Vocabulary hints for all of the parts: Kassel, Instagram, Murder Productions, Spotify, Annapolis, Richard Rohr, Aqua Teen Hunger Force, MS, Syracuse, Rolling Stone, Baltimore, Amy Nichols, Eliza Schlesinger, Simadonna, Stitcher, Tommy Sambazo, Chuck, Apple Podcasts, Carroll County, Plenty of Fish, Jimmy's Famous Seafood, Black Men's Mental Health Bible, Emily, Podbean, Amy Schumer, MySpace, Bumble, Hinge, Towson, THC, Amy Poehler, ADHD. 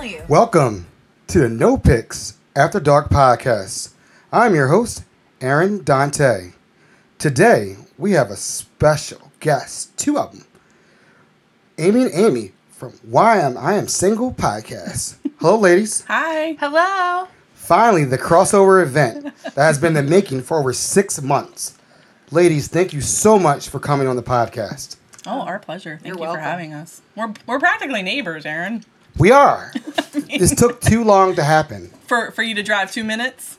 telling you. Welcome to the No Picks After Dark Podcast. I'm your host, Aaron Dante. Today, we have a special guest, two of them, Amy and Amy from Why Am I Single Podcast. Hello, ladies. Hi. Hello. Finally, the crossover event that has been in the making for over 6 months. Ladies, thank you so much for coming on the podcast. Oh, our pleasure. Thank you for having us. We're practically neighbors, Aaron. We are. This took too long to happen. For you to drive 2 minutes?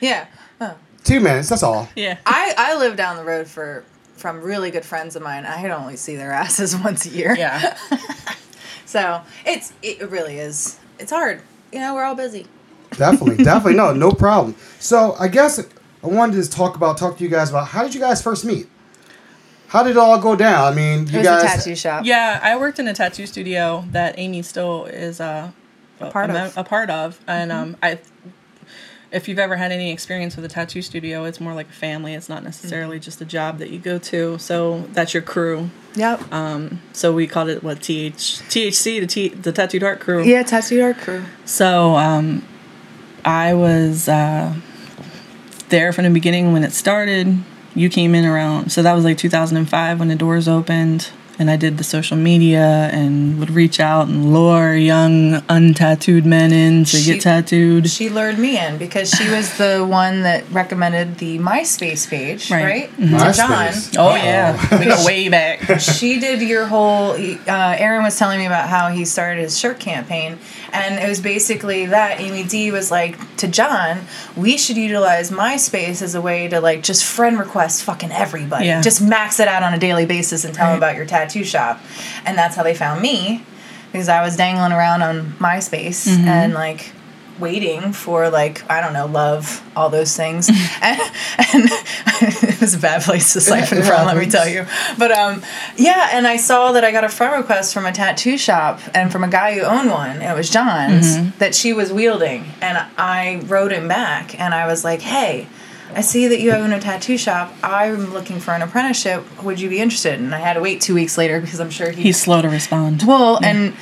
Yeah. Oh. 2 minutes, that's all. Yeah. I live down the road from really good friends of mine. I only see their asses once a year. Yeah. So it really is. It's hard. You know, we're all busy. Definitely. No problem. So I guess I wanted to just talk to you guys about, how did you guys first meet? How did it all go down? I mean, it was a tattoo shop. Yeah, I worked in a tattoo studio that Amy still is a part of. And if you've ever had any experience with a tattoo studio, it's more like a family. It's not necessarily just a job that you go to. So that's your crew. Yep. So we called it THC, the Tattooed Art Crew. Yeah, Tattooed Art Crew. So I was there from the beginning when it started. You came in around, so that was like 2005 when the doors opened, and I did the social media and would reach out and lure young, untattooed men in to get tattooed. She lured me in because she was the one that recommended the MySpace page, right? Mm-hmm. MySpace. To John. Oh, yeah. We go way back. She did your whole, Aaron was telling me about how he started his shirt campaign, and it was basically that Amy D was like, to John, we should utilize MySpace as a way to, like, just friend request fucking everybody. Yeah. Just max it out on a daily basis and tell them about your tattoo shop. And that's how they found me, because I was dangling around on MySpace and, like, waiting for, like, I don't know, love, all those things. and it's a bad place to siphon from, let me tell you. But, yeah, and I saw that I got a friend request from a tattoo shop and from a guy who owned one. It was John's, that she was wielding. And I wrote him back, and I was like, hey, I see that you own a tattoo shop. I'm looking for an apprenticeship. Would you be interested? And I had to wait 2 weeks later because I'm sure he's slow to respond. Well, and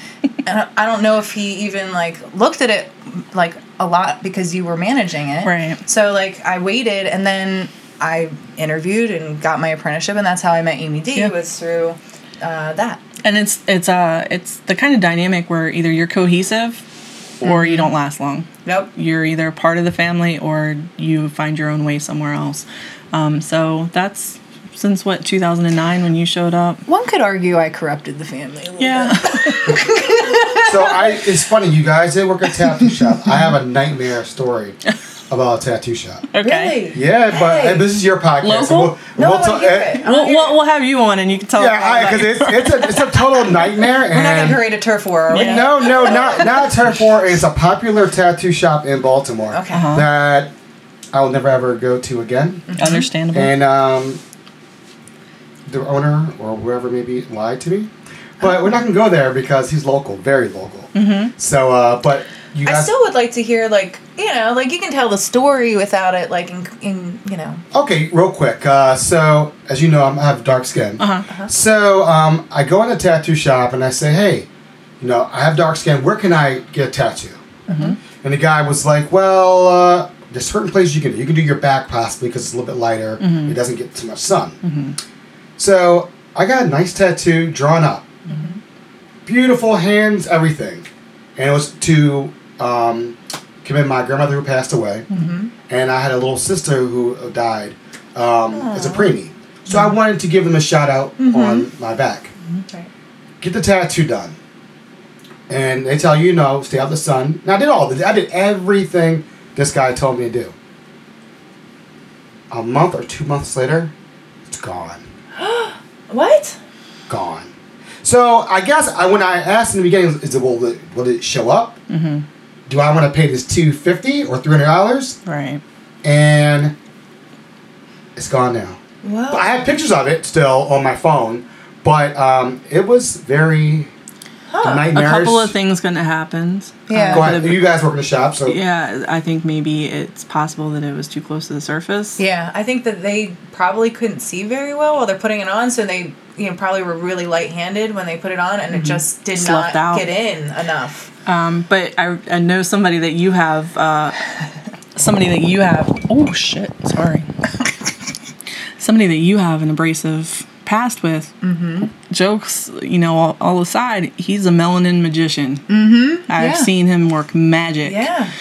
I don't know if he even, like, looked at it, like, a lot because you were managing it. Right. So, like, I waited, and then I interviewed and got my apprenticeship, and that's how I met Amy D. Yep. Was through that. And it's the kind of dynamic where either you're cohesive or you don't last long. Nope. You're either part of the family or you find your own way somewhere else. So that's since, what, 2009 when you showed up? One could argue I corrupted the family a little bit. So it's funny, you guys, they work at a tattoo shop. I have a nightmare story about a tattoo shop. Okay. Really? Yeah, but this is your podcast. Local? So we'll have you on and you can tell. Yeah, because it's a total nightmare. We're not going to create a turf war, are we? No, not a turf war. It's a popular tattoo shop in Baltimore that I will never ever go to again. Understandable. And the owner or whoever maybe lied to me. But we're not going to go there because he's local, very local. Mm-hmm. So, but you guys, I still would like to hear, like, you know, like, you can tell the story without it, like, in you know. Okay, real quick. So, as you know, I have dark skin. So, I go in a tattoo shop and I say, hey, you know, I have dark skin. Where can I get a tattoo? And the guy was like, well, there's certain places you can do. You can do your back possibly because it's a little bit lighter. It doesn't get too much sun. So, I got a nice tattoo drawn up. Beautiful hands, everything. And it was to commemorate my grandmother who passed away. And I had a little sister who died as a preemie. So I wanted to give them a shout out on my back. Right. Get the tattoo done. And they tell you, no, stay out of the sun. And I did all this. I did everything this guy told me to do. A month or 2 months later, it's gone. What? Gone. So I guess when I asked in the beginning, will it show up? Do I want to pay this $250 or $300? Right. And it's gone now. Whoa. But I have pictures of it still on my phone, but it was very nightmarish. A couple of things going to happen. Yeah. Go ahead. You guys work in the shop, so. Yeah, I think maybe it's possible that it was too close to the surface. Yeah, I think that they probably couldn't see very well while they're putting it on, so they you know, probably were really light-handed when they put it on, and it just did not get in enough. But I know somebody that you have, somebody that you have an abrasive past with. Mm-hmm. Jokes, you know, all aside, he's a melanin magician. Mm-hmm. I've seen him work magic. Yeah.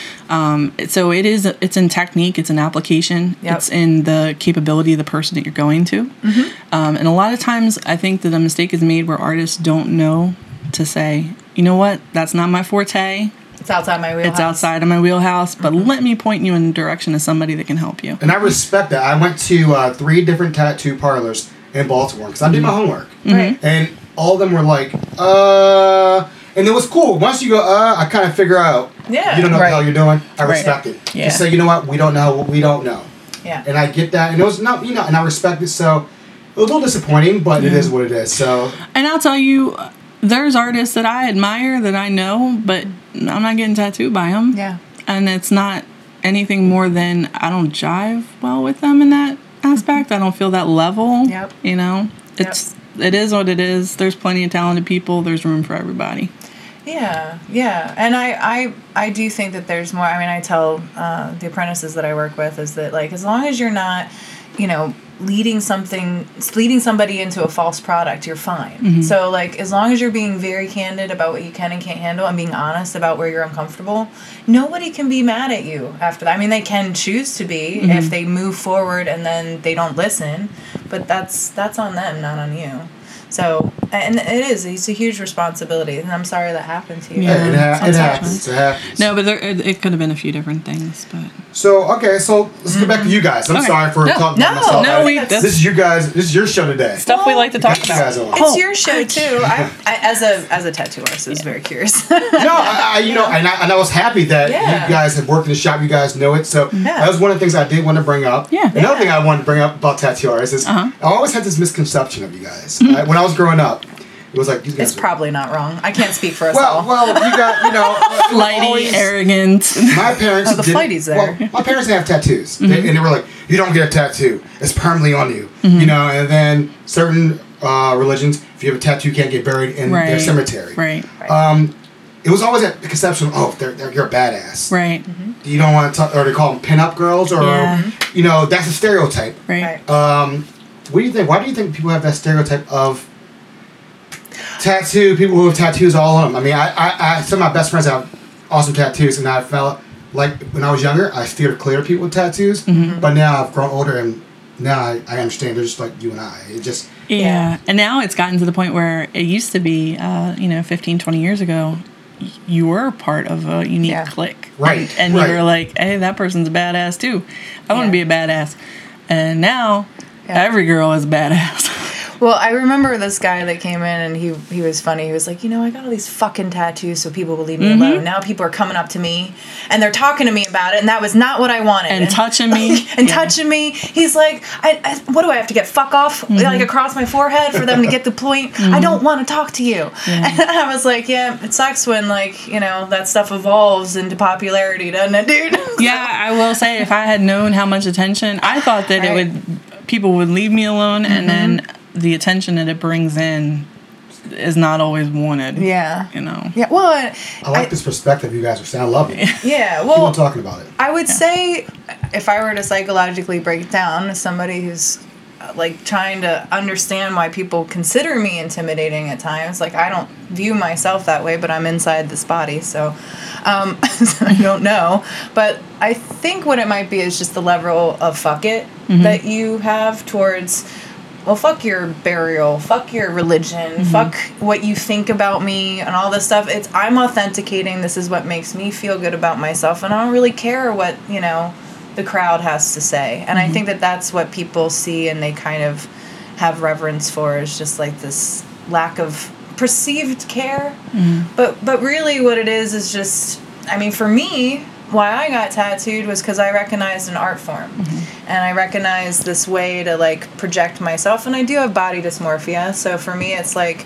So it's in technique, it's in application, it's in the capability of the person that you're going to. Mm-hmm. And a lot of times I think that a mistake is made where artists don't know to say, you know what, that's not my forte. It's outside my wheelhouse. It's outside of my wheelhouse, but let me point you in the direction of somebody that can help you. And I respect that. I went to 3 different tattoo parlors in Baltimore because I did my homework. Mm-hmm. And all of them were like, and it was cool. Once you go, I kind of figure out, you don't know what the hell you're doing. I respect it. Yeah. Just say, you know what, we don't know what we don't know. Yeah. And I get that. And it was not, you know, and I respect it. So it was a little disappointing, but it is what it is. So. And I'll tell you, there's artists that I admire that I know, but I'm not getting tattooed by them. Yeah. And it's not anything more than I don't jive well with them in that aspect. I don't feel that level. Yep. You know, it's it is what it is. There's plenty of talented people. There's room for everybody. Yeah, yeah. And I do think that there's more. I mean, I tell the apprentices that I work with is that, like, as long as you're not, you know, leading somebody into a false product, you're fine. Mm-hmm. So, like, as long as you're being very candid about what you can and can't handle and being honest about where you're uncomfortable, nobody can be mad at you after that. I mean, they can choose to be if they move forward and then they don't listen, but that's on them, not on you. So, and it is, it's a huge responsibility, and I'm sorry that happened to you. Yeah, it happens. No, but it could have been a few different things, but. So, okay, so let's go back to you guys. I'm sorry for talking about myself. This is you guys, this is your show today. Stuff we like to talk about. It's your show too. I as a tattoo artist, I was very curious. No, I was happy that you guys have worked in the shop, you guys know it, so that was one of the things I did want to bring up. Yeah. Another thing I wanted to bring up about tattoo artists is I always had this misconception of you guys. When I was growing up, it was like, you guys. It's probably not wrong. I can't speak for us all. Well, you got, you know. Flighty, arrogant. My parents the flighty's there. Well, my parents didn't have tattoos. They were like, you don't get a tattoo. It's permanently on you. Mm-hmm. You know, and then certain religions, if you have a tattoo, you can't get buried in their cemetery. Right. It was always that conception, you're a badass. Right. Mm-hmm. You don't want to talk, or they call them pin-up girls, or, you know, that's a stereotype. Right. What do you think? Why do you think people have that stereotype of tattoo people who have tattoos all on them? I mean, I some of my best friends have awesome tattoos, and I felt like when I was younger, I steered clear of people with tattoos. Mm-hmm. But now I've grown older, and now I understand they're just like you and I. It just and now it's gotten to the point where it used to be, 15, 20 years ago, you were part of a unique clique, right? And you were like, hey, that person's a badass too. I want to be a badass, and now. Yeah. Every girl is badass. Well, I remember this guy that came in, and he was funny. He was like, you know, I got all these fucking tattoos so people will leave me alone. Now people are coming up to me, and they're talking to me about it, and that was not what I wanted. And touching me. And touching me. He's like, I what do I have to get? Fuck off? Like, across my forehead for them to get the point? I don't want to talk to you. Yeah. And I was like, yeah, it sucks when, like, you know, that stuff evolves into popularity, doesn't it, dude? Yeah, I will say, if I had known how much attention, I thought that it would... people would leave me alone, and then the attention that it brings in is not always wanted. Yeah. You know? Yeah, well... I like this perspective you guys are saying. I love it. Yeah, well... People talking about it. I would say, if I were to psychologically break down as somebody who's, like, trying to understand why people consider me intimidating at times, like, I don't view myself that way, but I'm inside this body, so... so I don't know, but I think what it might be is just the level of fuck it that you have towards, well, fuck your burial, fuck your religion, fuck what you think about me and all this stuff. It's, I'm authenticating, this is what makes me feel good about myself, and I don't really care what, you know, the crowd has to say. And I think that that's what people see, and they kind of have reverence for, is just like this lack of perceived care, but really what it is just, I mean, for me, why I got tattooed was because I recognized an art form, and I recognized this way to, like, project myself, and I do have body dysmorphia, so for me it's like,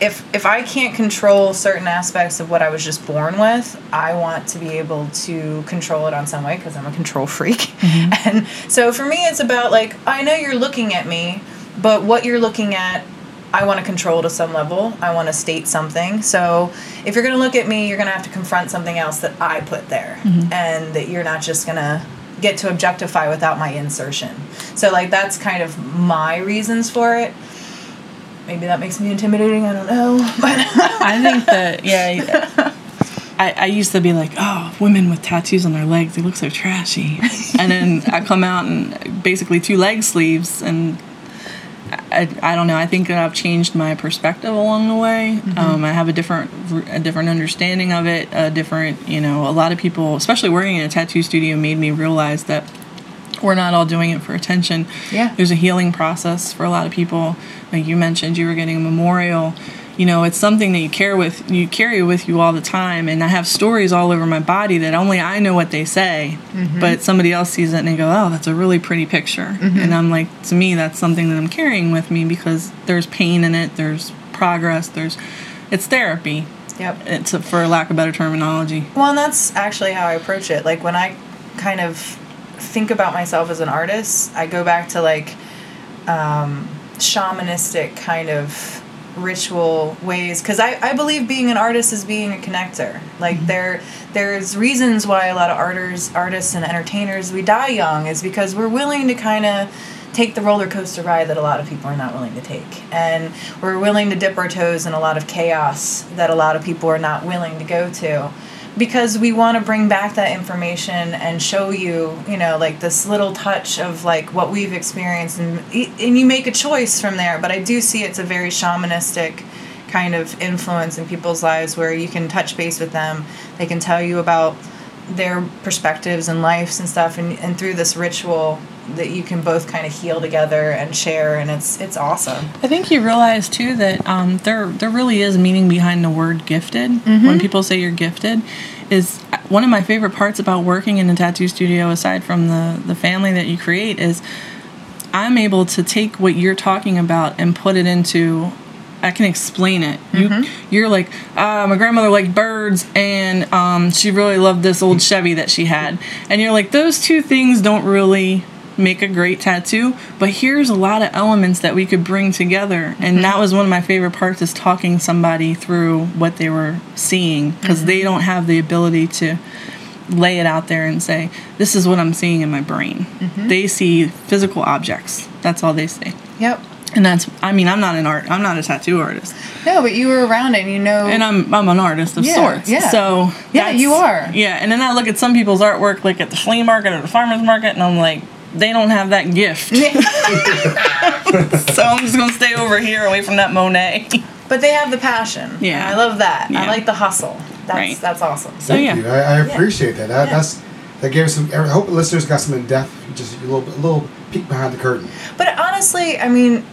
if I can't control certain aspects of what I was just born with, I want to be able to control it on some way, because I'm a control freak, and so for me it's about, like, I know you're looking at me, but what you're looking at I want to control to some level. I want to state something. So if you're going to look at me, you're going to have to confront something else that I put there, mm-hmm. and that you're not just going to get to objectify without my insertion. So, like, that's kind of my reasons for it. Maybe that makes me intimidating. I don't know. But I think that, yeah, I used to be like, oh, women with tattoos on their legs, they look so trashy. And then I come out and basically two leg sleeves, and I don't know. I think that I've changed my perspective along the way. Mm-hmm. I have a different understanding of it, a lot of people, especially working in a tattoo studio, made me realize that we're not all doing it for attention. Yeah. There's a healing process for a lot of people. Like you mentioned, you were getting a memorial. You know, it's something that you carry with you all the time. And I have stories all over my body that only I know what they say, mm-hmm. but somebody else sees it and they go, oh, that's a really pretty picture. Mm-hmm. And I'm like, to me, that's something that I'm carrying with me because there's pain in it. There's progress. It's therapy. Yep. It's for lack of better terminology. Well, and that's actually how I approach it. Like when I kind of think about myself as an artist, I go back to like, shamanistic kind of ritual ways, because I believe being an artist is being a connector. Like mm-hmm. there's reasons why a lot of artists and entertainers, we die young, is because we're willing to kind of take the roller coaster ride that a lot of people are not willing to take, and we're willing to dip our toes in a lot of chaos that a lot of people are not willing to go to, because we want to bring back that information and show you, you know, like this little touch of like what we've experienced, and you make a choice from there. But I do see it's a very shamanistic kind of influence in people's lives where you can touch base with them. They can tell you about their perspectives and lives and stuff, and through this ritual that you can both kind of heal together and share, and it's awesome. I think you realize too that there really is meaning behind the word gifted. Mm-hmm. When people say you're gifted, is one of my favorite parts about working in a tattoo studio, aside from the family that you create, is I'm able to take what you're talking about and put it into, I can explain it. Mm-hmm. You're like, my grandmother liked birds, and she really loved this old Chevy that she had. And you're like, those two things don't really make a great tattoo, but here's a lot of elements that we could bring together. And mm-hmm. that was one of my favorite parts, is talking somebody through what they were seeing, because mm-hmm. they don't have the ability to lay it out there and say, this is what I'm seeing in my brain. Mm-hmm. They see physical objects. That's all they see. Yep. And that's, I mean, I'm not a tattoo artist. No, but you were around it, and you know. And I'm an artist of sorts. Yeah. So yeah, you are. Yeah, and then I look at some people's artwork, like at the flea market or the farmer's market, and I'm like, they don't have that gift. So I'm just going to stay over here, away from that Monet. But they have the passion. Yeah. I love that. Yeah. I like the hustle. That's awesome. So, Thank you. I appreciate that. That gave us some. I hope listeners got some in-depth, just a little peek behind the curtain. But honestly, I mean,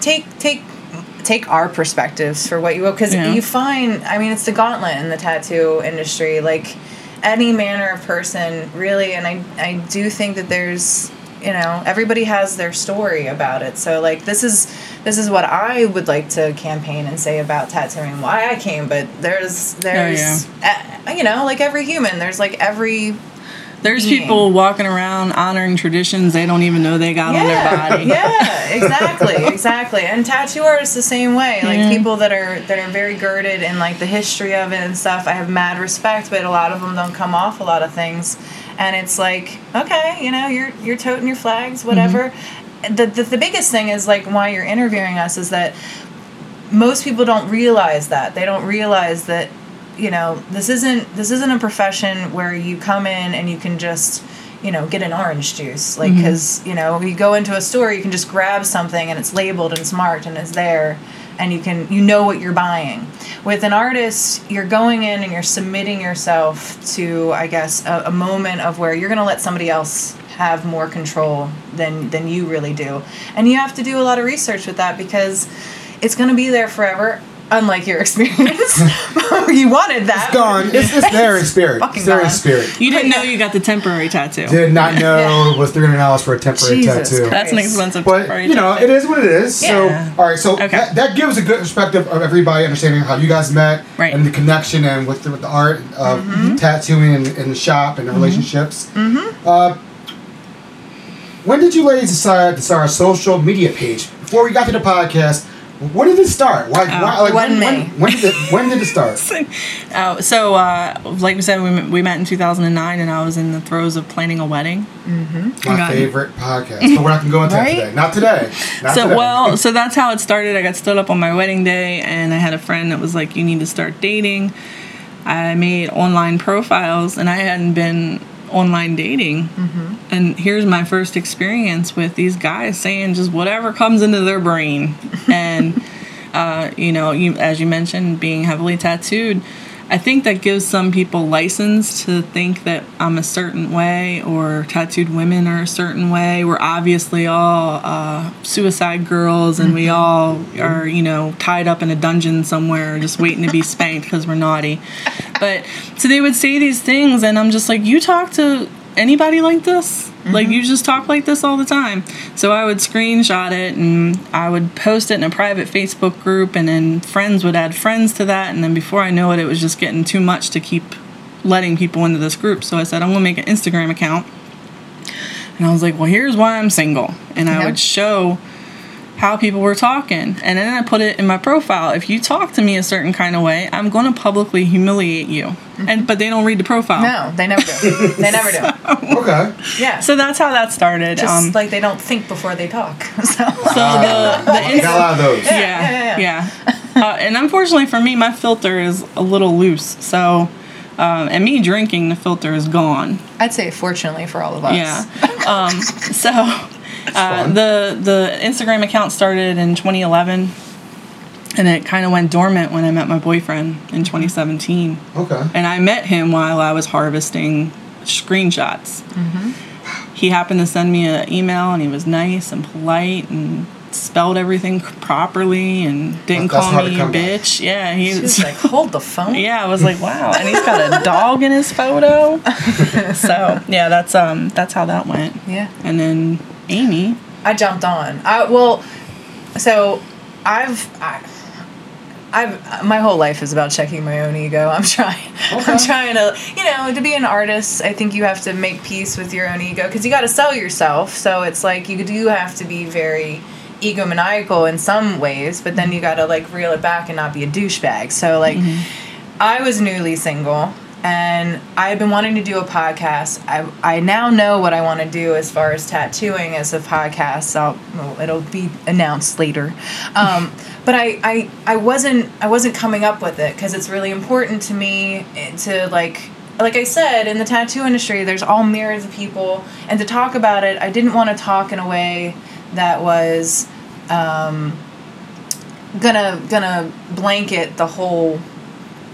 take our perspectives for what you will, because you find, I mean, it's the gauntlet in the tattoo industry, like any manner of person really. And I do think that there's, you know, everybody has their story about it. So like, this is what I would like to campaign and say about tattooing, why I came, but there's you know, like every human, there's like every there's being. People walking around honoring traditions they don't even know they got on their body. Yeah, exactly. And tattoo artists the same way. Like people that are very girded in like the history of it and stuff. I have mad respect, but a lot of them don't come off a lot of things. And it's like, okay, you know, you're toting your flags, whatever. Mm-hmm. The biggest thing is like why you're interviewing us is that most people don't realize that. They don't realize that, you know, this isn't a profession where you come in and you can just, you know, get an orange juice. Like, because, mm-hmm. you know, you go into a store, you can just grab something and it's labeled and it's marked and it's there and you can, you know what you're buying. With an artist, you're going in and you're submitting yourself to, I guess, a moment of where you're going to let somebody else have more control than you really do. And you have to do a lot of research with that because it's going to be there forever. Unlike your experience, you wanted that. It's gone. It's their spirit. It's their spirit. You didn't know you got the temporary tattoo. Did not know it was $300 for a temporary tattoo. Christ. That's an expensive temporary tattoo. But, you know, it is what it is. Yeah. So, all right. So that gives a good perspective of everybody understanding how you guys met and the connection and with the art of tattooing and the shop and the relationships. Mm-hmm. When did you ladies decide to start a social media page? Before we got to the podcast, Where did it start? When did it start? Like we said, we met in 2009, and I was in the throes of planning a wedding. Mm-hmm. My favorite podcast, but we're not going to go into that today. Not today. So that's how it started. I got stood up on my wedding day, and I had a friend that was like, "You need to start dating." I made online profiles, and I hadn't been online dating. Mm-hmm. And here's my first experience with these guys saying just whatever comes into their brain. And, as you mentioned, being heavily tattooed, I think that gives some people license to think that I'm a certain way, or tattooed women are a certain way. We're obviously all suicide girls, and we all are, tied up in a dungeon somewhere just waiting to be spanked because we're naughty. But so they would say these things, and I'm just like, you talk to anybody like this? Mm-hmm. Like, you just talk like this all the time. So I would screenshot it, and I would post it in a private Facebook group, and then friends would add friends to that, and then before I know it, it was just getting too much to keep letting people into this group. So I said, I'm going to make an Instagram account. And I was like, well, here's why I'm single. And I would show how people were talking. And then I put it in my profile. If you talk to me a certain kind of way, I'm going to publicly humiliate you. Mm-hmm. But they don't read the profile. No, they never do. They never do. Okay. Yeah. So that's how that started. Just like they don't think before they talk. So got a lot of those. Yeah. And unfortunately for me, my filter is a little loose. So, and me drinking, the filter is gone. I'd say fortunately for all of us. Yeah. The Instagram account started in 2011, and it kind of went dormant when I met my boyfriend in 2017. Okay. And I met him while I was harvesting screenshots. Mm-hmm. He happened to send me an email, and he was nice and polite and spelled everything properly and didn't call me a bitch. Yeah, he was like, hold the phone. Yeah, I was like, wow. And he's got a dog in his photo. So yeah, that's how that went. Yeah. And then Amy, I jumped on. I've my whole life is about checking my own ego. I'm trying to, to be an artist, I think you have to make peace with your own ego, because you got to sell yourself. So it's like you do have to be very egomaniacal in some ways, but then you got to like reel it back and not be a douchebag. So like, mm-hmm. I was newly single. And I had been wanting to do a podcast. I now know what I want to do as far as tattooing as a podcast. It'll be announced later. But I wasn't coming up with it, because it's really important to me to like I said, in the tattoo industry, there's all myriads of people. And to talk about it, I didn't want to talk in a way that was gonna blanket the whole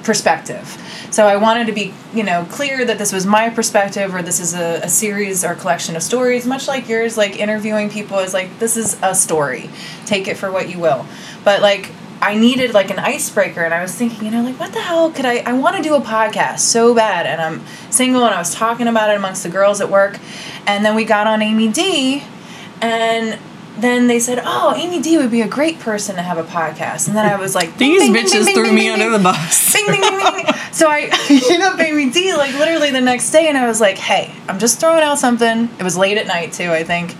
perspective. So I wanted to be, clear that this was my perspective, or this is a series or collection of stories, much like yours, like interviewing people is like, this is a story. Take it for what you will. But like, I needed like an icebreaker, and I was thinking, what the hell could I want to do a podcast so bad, and I'm single, and I was talking about it amongst the girls at work, and then we got on Amy D, and then they said, oh, Amy D would be a great person to have a podcast. And then I was like, these bitches threw me under the bus. Bing, bing, bing, bing. So I hit up Amy D like literally the next day, and I was like, hey, I'm just throwing out something. It was late at night too, I think.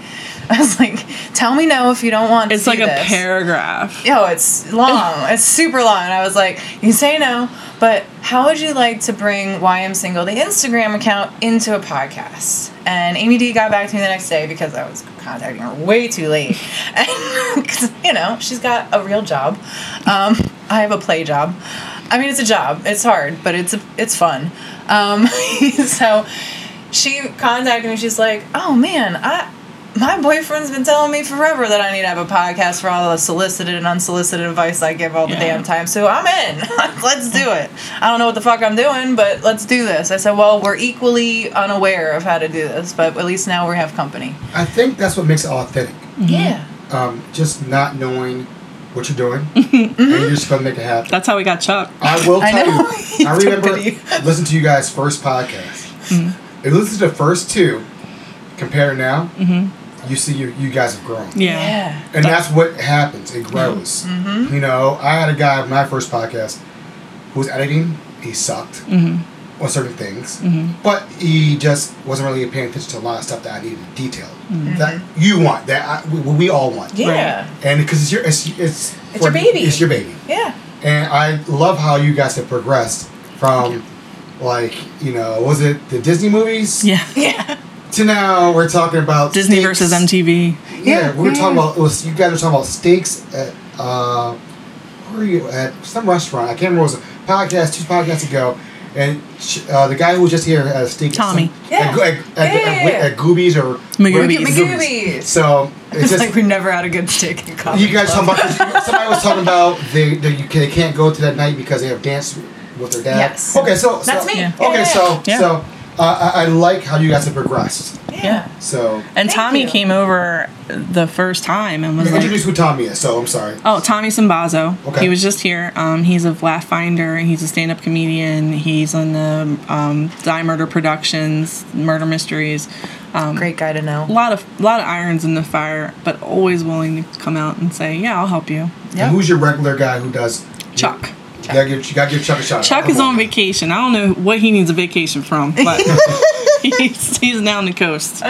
I was like, tell me no if you don't want to do this. It's like a paragraph. Yo, it's long. It's super long. And I was like, you can say no, but how would you like to bring Why I'm Single, the Instagram account, into a podcast? And Amy D got back to me the next day, because I was contacting her way too late. Because, she's got a real job. I have a play job. I mean, it's a job. It's hard, but it's fun. So she contacted me. She's like, oh, man, my boyfriend's been telling me forever that I need to have a podcast for all the solicited and unsolicited advice I give all the damn time. So I'm in. Let's do it. I don't know what the fuck I'm doing, but let's do this. I said, well, we're equally unaware of how to do this, but at least now we have company. I think that's what makes it authentic. Mm-hmm. Yeah. Just not knowing what you're doing, mm-hmm. and you're just going to make it happen. That's how we got Chuck. I will tell you. I remember listening to you guys' first podcast. Mm-hmm. I listened to the first two. Compare now. Mm-hmm. You see, you guys have grown. Yeah. And that's what happens. It grows. Mm-hmm. I had a guy on my first podcast who was editing. He sucked. Mm-hmm. on certain things, but he just wasn't really paying attention to a lot of stuff that I needed detailed. That you want, that we all want. Yeah. Right? And because it's your baby. It's your baby. Yeah. And I love how you guys have progressed from, like, you know, was it the Disney movies? Yeah. Yeah. To now we're talking about Disney steaks. Versus MTV. Yeah, we were talking about, it was, you guys were talking about steaks at, where were you at? Some restaurant. I can't remember. It was a podcast, 2 podcasts ago. And the guy who was just here at a steak, Tommy, at Goobies or Magoobies. So it's just like we never had a good steak in college. You guys talking about? Somebody was talking about they can't go to that night because they have dance with their dad. Yes. Okay, so that's me. Yeah. Okay, so I like how you guys have progressed. Yeah. So and Tommy came over the first time and was like, introduce who Tommy is. So I'm sorry. Oh, Tommy Sambazo. Okay. He was just here. He's a Laugh Finder. He's a stand-up comedian. He's on the Murder Productions, Murder Mysteries. Great guy to know. A lot of irons in the fire, but always willing to come out and say, "Yeah, I'll help you." Yeah. Who's your regular guy who does? Chuck. You gotta give Chuck a shot. Chuck is on vacation. I don't know what he needs a vacation from, but he's down the coast.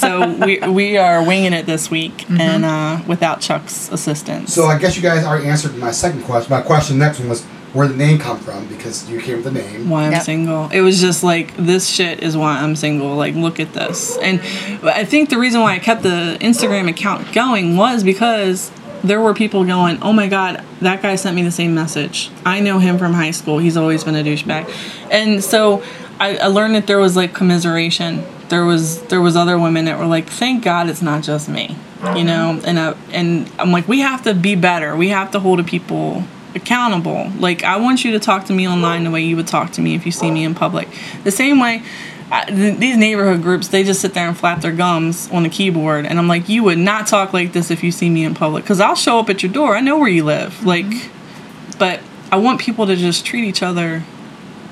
So we are winging it this week, and without Chuck's assistance. So I guess you guys already answered my second question. My question next one was where the name come from, because you came with the name. Why I'm single. It was just like, this shit is why I'm single. Like, look at this. And I think the reason why I kept the Instagram account going was because there were people going, "Oh my God, that guy sent me the same message. I know him from high school. He's always been a douchebag." And so I learned that there was like commiseration. There was other women that were like, "Thank God it's not just me," you know. And I'm like, we have to be better. We have to hold people accountable. Like, I want you to talk to me online the way you would talk to me if you see me in public. The same way. These neighborhood groups, they just sit there and flap their gums on the keyboard, and I'm like, you would not talk like this if you see me in public, because I'll show up at your door. I know where you live. Like, but I want people to just treat each other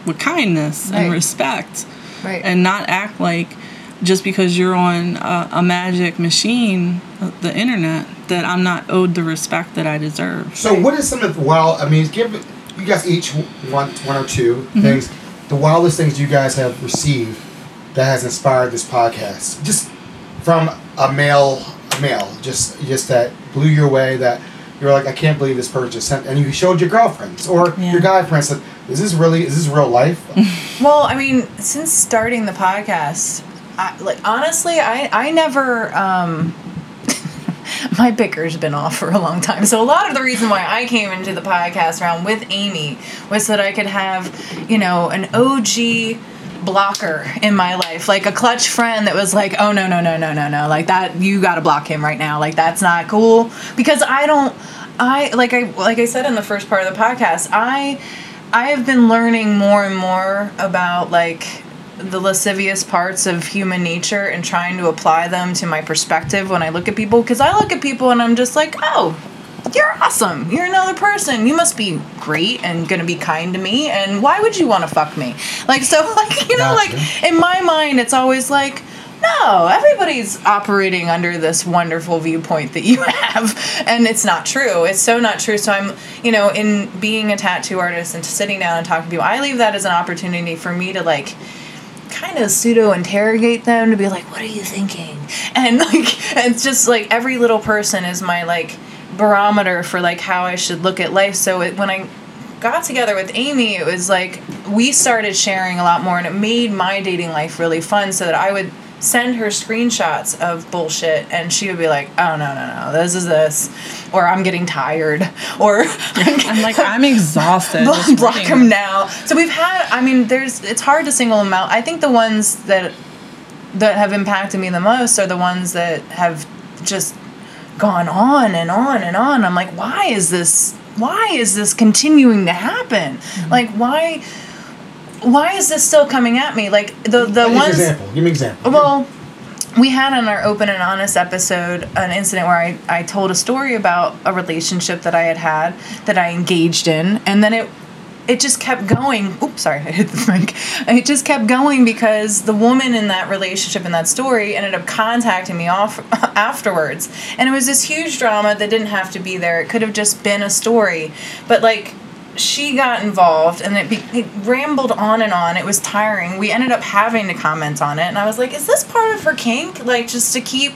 with kindness and respect, and not act like just because you're on a magic machine, the internet, that I'm not owed the respect that I deserve. So what is some of the give you guys each one or two things. The wildest things you guys have received that has inspired this podcast, just from a male, just that blew your way, that you're like, I can't believe this person just sent, and you showed your girlfriends or your guy friends. Like, is this real life? Well, I mean, since starting the podcast, I never. My bicker's been off for a long time. So a lot of the reason why I came into the podcast round with Amy was that I could have, you know, an OG blocker in my life, like a clutch friend that was like, oh, no, like that, you got to block him right now. Like, that's not cool. Because I said in the first part of the podcast, I have been learning more and more about, like, the lascivious parts of human nature and trying to apply them to my perspective when I look at people, because I look at people and I'm just like, oh, you're awesome, you're another person, you must be great and gonna be kind to me, and why would you want to fuck me? Like, so, like, you know, like, in my mind it's always like, no, everybody's operating under this wonderful viewpoint that you have, and it's not true. It's so not true. So I'm, you know, in being a tattoo artist and sitting down and talking to people, I leave that as an opportunity for me to, like, kind of pseudo-interrogate them, to be like, what are you thinking? And, like, it's just, like, every little person is my, like, barometer for, like, how I should look at life. So when I got together with Amy, it was, like, we started sharing a lot more, and it made my dating life really fun, so that I would send her screenshots of bullshit, and she would be like, oh, no, this is this, or I'm getting tired, or I'm exhausted. Block him now. So we've had, I mean, it's hard to single them out. I think the ones that have impacted me the most are the ones that have just gone on and on and on. I'm like, why is this continuing to happen? Like, why is this still coming at me? Like, the ones... Give me an example. Well, we had on our Open and Honest episode an incident where I told a story about a relationship that I had that I engaged in, and then it just kept going. Oops, sorry, I hit the mic. It just kept going because the woman in that relationship, in that story, ended up contacting me afterwards, and it was this huge drama that didn't have to be there. It could have just been a story, but, like, she got involved, and it rambled on and on. It was tiring. We ended up having to comment on it, and I was like, is this part of her kink? Like, just to keep...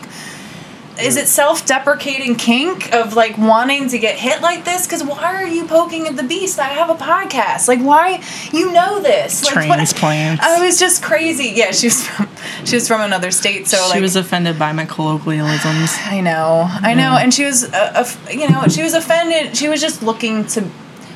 Is it self-deprecating kink of, like, wanting to get hit like this? Because why are you poking at the beast? I have a podcast. Like, why? You know this. Like, transplants. I was just crazy. Yeah, she was from another state, so, like... She was offended by my colloquialisms. I know. And she was, she was offended. She was just looking to...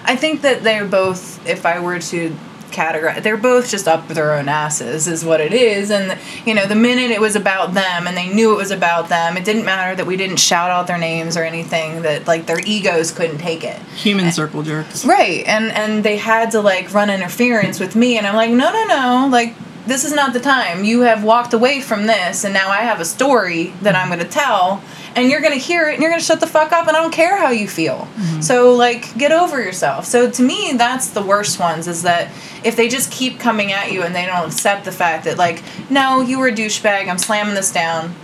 I think that they're both, if I were to... categorize. They're both just up their own asses is what it is, and the minute it was about them and they knew it was about them, it didn't matter that we didn't shout out their names or anything, that like their egos couldn't take it. Human circle jerks. Right. And they had to like run interference with me, and I'm like, no, like this is not the time. You have walked away from this, and now I have a story that I'm going to tell, and you're going to hear it, and you're going to shut the fuck up, and I don't care how you feel. Mm-hmm. So, like, get over yourself. So, to me, that's the worst ones, is that if they just keep coming at you and they don't accept the fact that, like, no, you were a douchebag, I'm slamming this down.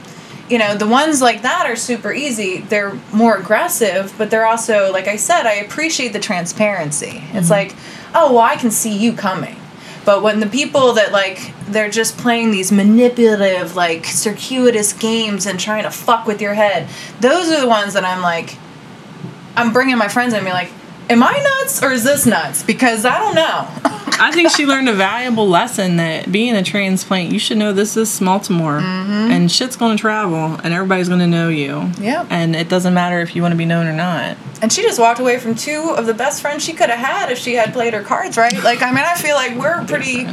The ones like that are super easy. They're more aggressive, but they're also, like I said, I appreciate the transparency. Mm-hmm. It's like, oh, well, I can see you coming. But when the people that, like, they're just playing these manipulative, like, circuitous games and trying to fuck with your head, those are the ones that I'm, like, I'm bringing my friends in and be like, am I nuts or is this nuts? Because I don't know. I think she learned a valuable lesson that being a transplant, you should know this is Baltimore. Mm-hmm. And shit's going to travel and everybody's going to know you. Yeah. And it doesn't matter if you want to be known or not. And she just walked away from two of the best friends she could have had if she had played her cards right. Like, I mean, I feel like we're pretty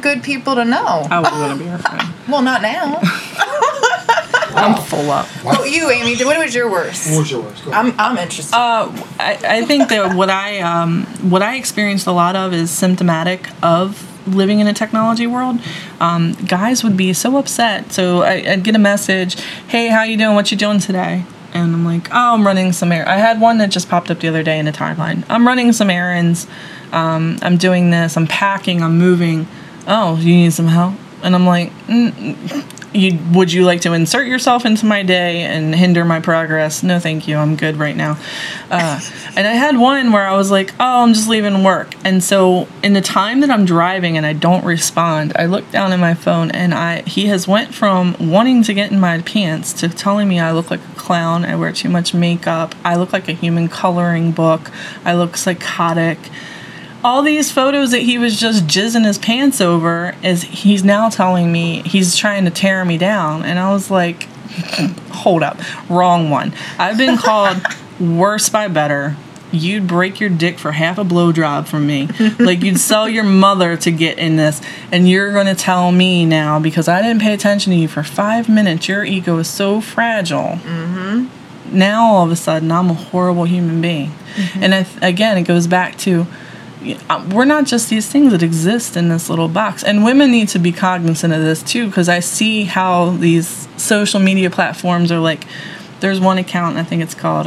good people to know. I would want to be her friend. Well, not now. I'm full up. What? Oh, you, Amy. What was your worst? What was your worst? Go ahead. I'm interested. I think that what I experienced a lot of is symptomatic of living in a technology world. Guys would be so upset. So I'd get a message, "Hey, how you doing? What you doing today?" And I'm like, "Oh, I'm running some errands." I had one that just popped up the other day in the timeline. I'm running some errands. I'm doing this. I'm packing. I'm moving. Oh, you need some help? And I'm like, would you like to insert yourself into my day and hinder my progress? No, thank you. I'm good right now. And I had one where I was like, oh, I'm just leaving work. And so in the time that I'm driving and I don't respond, I look down at my phone, and he has went from wanting to get in my pants to telling me I look like a clown. I wear too much makeup. I look like a human coloring book. I look psychotic. All these photos that he was just jizzing his pants over, is he's now telling me he's trying to tear me down. And I was like, hold up, wrong one. I've been called worse by better. You'd break your dick for half a blow job from me. Like, you'd sell your mother to get in this. And you're going to tell me now, because I didn't pay attention to you for 5 minutes, your ego is so fragile. Mm-hmm. Now, all of a sudden, I'm a horrible human being. Mm-hmm. And again, it goes back to... we're not just these things that exist in this little box. And women need to be cognizant of this, too, because I see how these social media platforms are like... There's one account, and I think it's called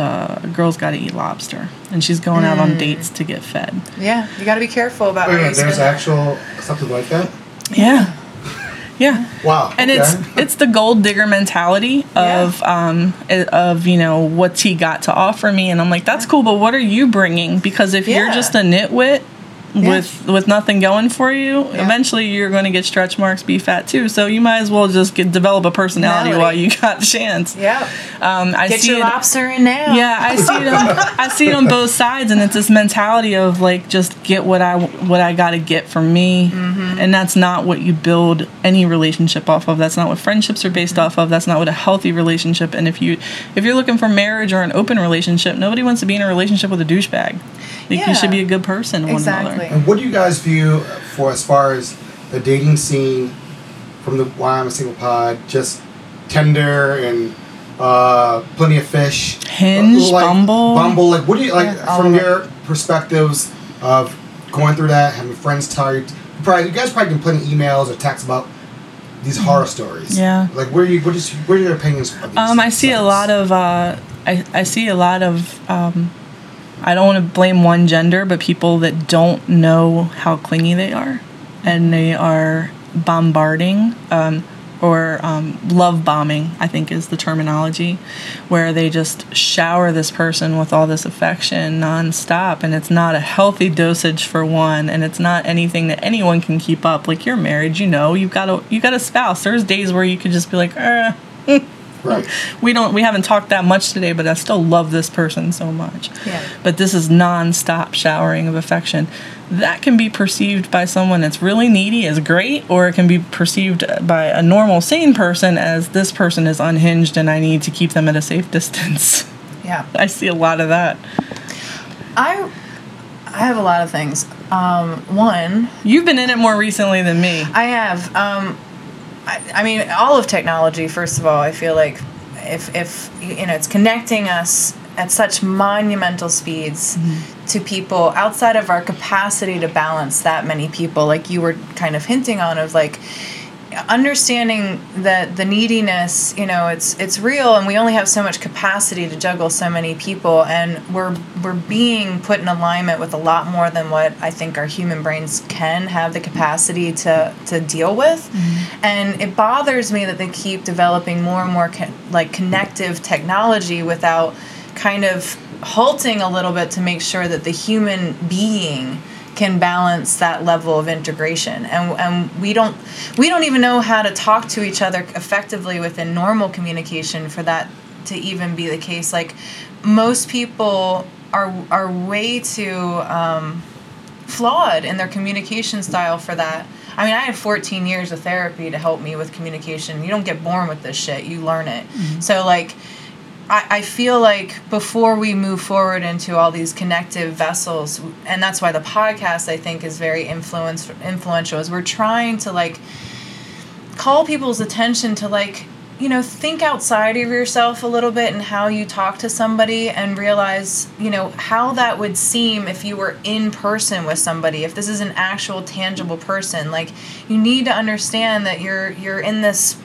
Girls Gotta Eat Lobster, and she's going out on dates to get fed. Yeah, you got to be careful about... Wait, there's actual... something like that? Yeah. Yeah. Wow. And it's the gold digger mentality of what's he got to offer me, and I'm like, that's cool, but what are you bringing? Because if you're just a nitwit with nothing going for you, eventually you're going to get stretch marks, be fat too. So you might as well just develop a personality while you got the chance. Yeah. Lobster in now. Yeah, I see it. I see it on both sides, and it's this mentality of like, just get what I got to get from me. Mm-hmm. And that's not what you build any relationship off of. That's not what friendships are based off of. That's not what a healthy relationship. And if you're looking for marriage or an open relationship, nobody wants to be in a relationship with a douchebag. You should be a good person to one another. And what do you guys view for as far as the dating scene from the Why I'm a Single Pod, just Tinder and Plenty of Fish, Hinge, like, Bumble? Like, what do you from your perspectives of going through that, having friends tell you? You guys probably get plenty of emails or texts about these horror stories. Yeah. Like, what are your opinions on these? I see a lot of I don't want to blame one gender, but people that don't know how clingy they are, and they are bombarding or love bombing, I think is the terminology, where they just shower this person with all this affection nonstop, and it's not a healthy dosage for one, and it's not anything that anyone can keep up. Like, you're married, you know, you've got a spouse. There's days where you could just be like, right. We haven't talked that much today, but I still love this person so much. Yeah. But this is nonstop showering of affection. That can be perceived by someone that's really needy as great, or it can be perceived by a normal, sane person as, this person is unhinged and I need to keep them at a safe distance. Yeah. I see a lot of that. I have a lot of things. One. You've been in it more recently than me. I have. I mean, all of technology, first of all, I feel like if you know, it's connecting us at such monumental speeds mm-hmm. to people outside of our capacity to balance that many people, like you were kind of hinting on, of like understanding that the neediness, you know, it's real, and we only have so much capacity to juggle so many people, and we're being put in alignment with a lot more than what I think our human brains can have the capacity to deal with. Mm-hmm. And it bothers me that they keep developing more and more connective technology without kind of halting a little bit to make sure that the human being can balance that level of integration. And we don't even know how to talk to each other effectively within normal communication for that to even be the case. Like, most people are way too flawed in their communication style for that. I mean, I had 14 years of therapy to help me with communication. You don't get born with this shit. You learn it. Mm-hmm. So, like, I feel like before we move forward into all these connective vessels, and that's why the podcast, I think, is very influential, is we're trying to, like, call people's attention to, like, you know, think outside of yourself a little bit and how you talk to somebody, and realize, you know, how that would seem if you were in person with somebody, if this is an actual tangible person. Like, you need to understand that you're in this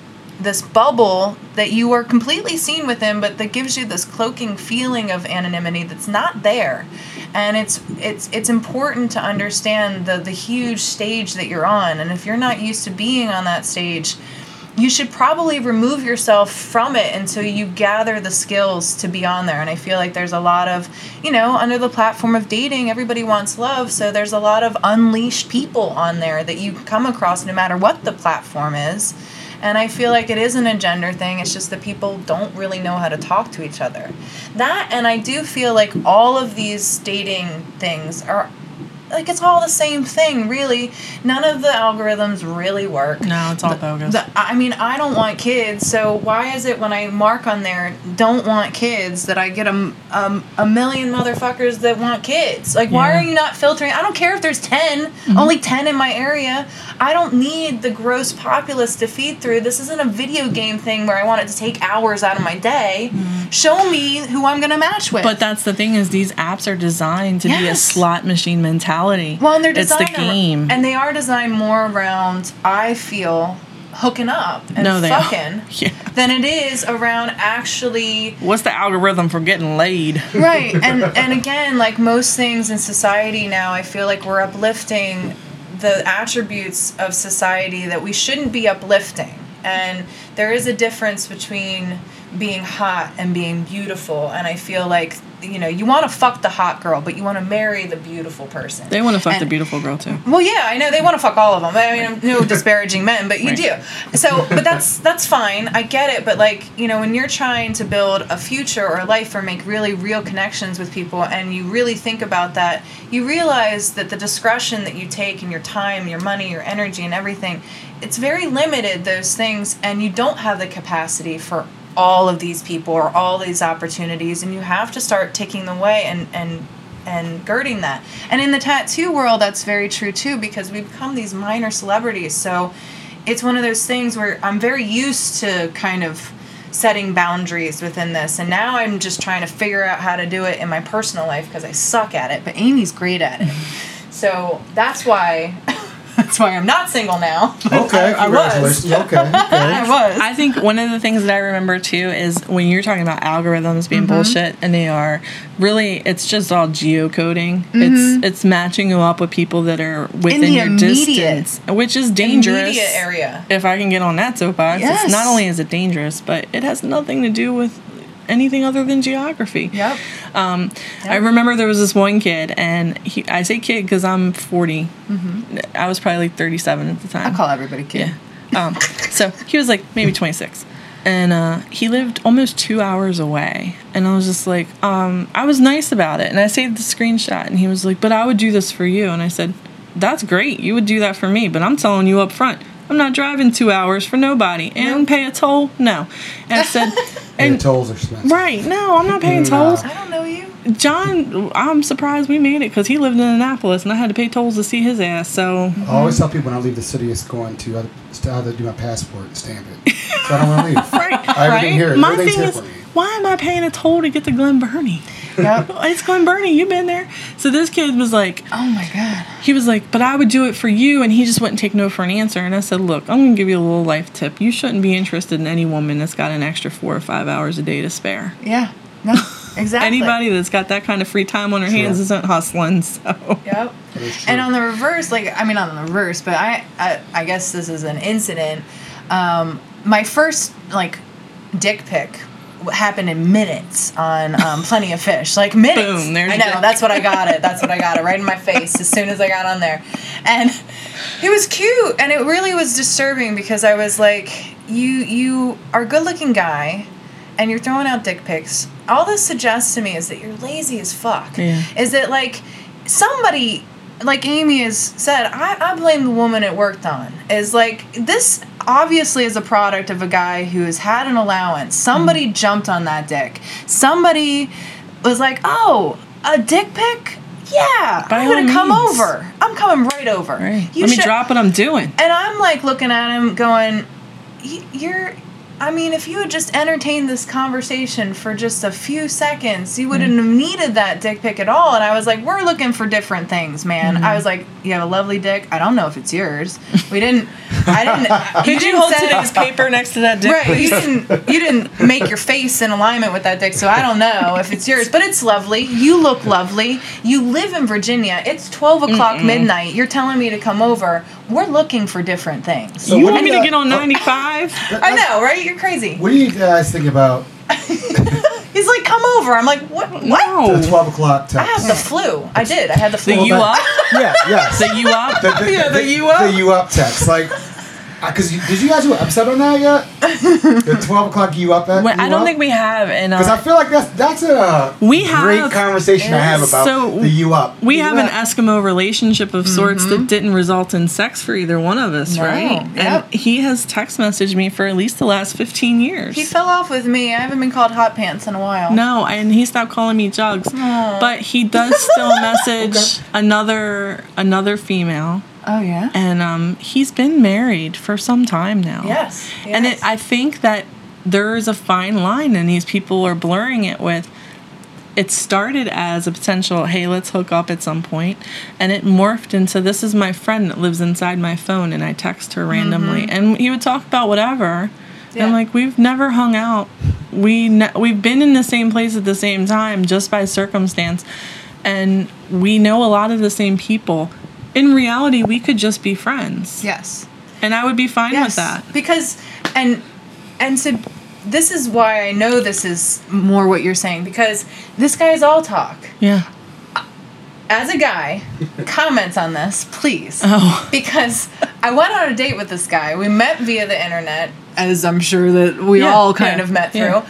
bubble that you are completely seen within, but that gives you this cloaking feeling of anonymity that's not there. And it's important to understand the huge stage that you're on. And if you're not used to being on that stage, you should probably remove yourself from it until you gather the skills to be on there. And I feel like there's a lot of, you know, under the platform of dating, everybody wants love. So there's a lot of unleashed people on there that you come across no matter what the platform is. And I feel like it isn't a gender thing. It's just that people don't really know how to talk to each other. That, and I do feel like all of these dating things are, like, it's all the same thing, really. None of the algorithms really work. No, it's all bogus. I mean, I don't want kids, so why is it when I mark on there, don't want kids, that I get a million motherfuckers that want kids? Like, why are you not filtering? I don't care if there's 10, mm-hmm. only 10 in my area. I don't need the gross populace to feed through. This isn't a video game thing where I want it to take hours out of my day. Mm-hmm. Show me who I'm going to match with. But that's the thing, is these apps are designed to be a slot machine mentality. Well, and they're designed, it's the game. And they are designed more around, I feel, hooking up and fucking than it is around actually, what's the algorithm for getting laid? Right. And again, like most things in society now, I feel like we're uplifting the attributes of society that we shouldn't be uplifting. And there is a difference between being hot and being beautiful. And I feel like, you know, you want to fuck the hot girl, but you want to marry the beautiful person. They want to fuck the beautiful girl, too. Well, yeah, I know. They want to fuck all of them. I mean, no disparaging men, but you do. So, but that's fine. I get it. But, like, you know, when you're trying to build a future or a life or make really real connections with people, and you really think about that, you realize that the discretion that you take in your time, your money, your energy, and everything, it's very limited, those things, and you don't have the capacity for all of these people or all these opportunities, and you have to start taking them away and girding that. And in the tattoo world, that's very true too, because we become these minor celebrities. So it's one of those things where I'm very used to kind of setting boundaries within this, and now I'm just trying to figure out how to do it in my personal life because I suck at it, but Amy's great at it. So that's why That's why I'm not single now. Okay, I was. Okay, okay. I was. I think one of the things that I remember too is when you're talking about algorithms being bullshit, and they are, really, it's just all geocoding. It's matching you up with people that are within your distance, which is dangerous. Immediate area. If I can get on that soapbox, it's not only is it dangerous, but it has nothing to do with anything other than geography. I remember there was this one kid, and I say kid because I'm 40. I was probably like 37 at the time. I call everybody kid. Yeah. So he was like maybe 26, and he lived almost 2 hours away, and I was just like, I was nice about it, and I saved the screenshot, and he was like, but I would do this for you. And I said, that's great, you would do that for me, but I'm telling you up front, I'm not driving 2 hours for nobody and pay a toll. No. And I said, and tolls are expensive. Right. No, I'm not paying tolls. I don't know you. John, I'm surprised we made it because he lived in Annapolis and I had to pay tolls to see his ass. So I always tell people when I leave the city, it's going to either do my passport and stamp it. So I don't want to leave. Here. My thing is, why am I paying a toll to get to Glen Burnie? It's Glen Burnie. You've been there. So this kid was like, oh my God. He was like, but I would do it for you. And he just wouldn't take no for an answer. And I said, look, I'm going to give you a little life tip. You shouldn't be interested in any woman that's got an extra 4 or 5 hours a day to spare. Yeah. No, exactly. Anybody that's got that kind of free time on her hands isn't hustling. So. Yep. And on the reverse, but I guess this is an incident. My first, dick pic happened in minutes on Plenty of Fish. Minutes. Boom, I know, that's what I got it. That's what I got it, right in my face as soon as I got on there. And it was cute, and it really was disturbing because I was like, you are a good-looking guy, and you're throwing out dick pics. All this suggests to me is that you're lazy as fuck. Yeah. Is that, somebody, Amy has said, I blame the woman it worked on. Is, this... obviously is a product of a guy who has had an allowance. Somebody jumped on that dick. Somebody was like, oh, a dick pic? Yeah, I'm going to come over. I'm coming right over. Right. Let me drop what I'm doing. And I'm looking at him going, if you had just entertained this conversation for just a few seconds, you wouldn't have needed that dick pic at all. And I was like, we're looking for different things, man. I was like, you have a lovely dick. I don't know if it's yours. You didn't hold today's paper next to that dick. Right. You didn't make your face in alignment with that dick, so I don't know if it's yours. But it's lovely. You look lovely. You live in Virginia. It's 12 o'clock midnight. You're telling me to come over. We're looking for different things. So you want me to get on 95? I know, right? You're crazy. What do you guys think about? He's like, come over. I'm like, what? No. The 12 o'clock text. I have the flu. I did. I had the flu. The you up? Yeah, yeah. The you up? The you up? The you up text. Because did you guys do an episode on that yet? The 12 o'clock you up at? I don't think we have. Because I feel like that's a great conversation I have about the you up. We have an Eskimo relationship of sorts that didn't result in sex for either one of us, right? Yep. And he has text messaged me for at least the last 15 years. He fell off with me. I haven't been called hot pants in a while. No, and he stopped calling me Jugs. Aww. But he does still message another female. Oh, yeah? And he's been married for some time now. Yes. And I think that there is a fine line, and these people are blurring it with, it started as a potential, hey, let's hook up at some point, and it morphed into, this is my friend that lives inside my phone, and I text her randomly. And he would talk about whatever. Yeah. And we've never hung out. We've been in the same place at the same time just by circumstance, and we know a lot of the same people. In reality, we could just be friends. Yes. And I would be fine with that. Because, and so this is why I know this is more what you're saying, because this guy is all talk. Yeah. As a guy, comments on this, please. Oh. Because I went on a date with this guy. We met via the internet, as I'm sure that we all kind of met through.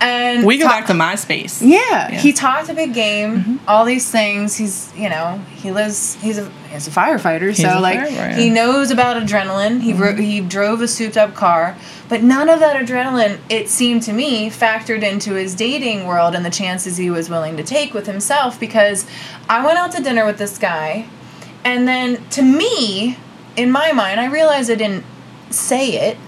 And we go back to MySpace. Yeah. He talked a big game, all these things. He's, he lives, he's a firefighter, he knows about adrenaline. He drove a souped-up car. But none of that adrenaline, it seemed to me, factored into his dating world and the chances he was willing to take with himself, because I went out to dinner with this guy, and then to me, in my mind, I realized I didn't say it,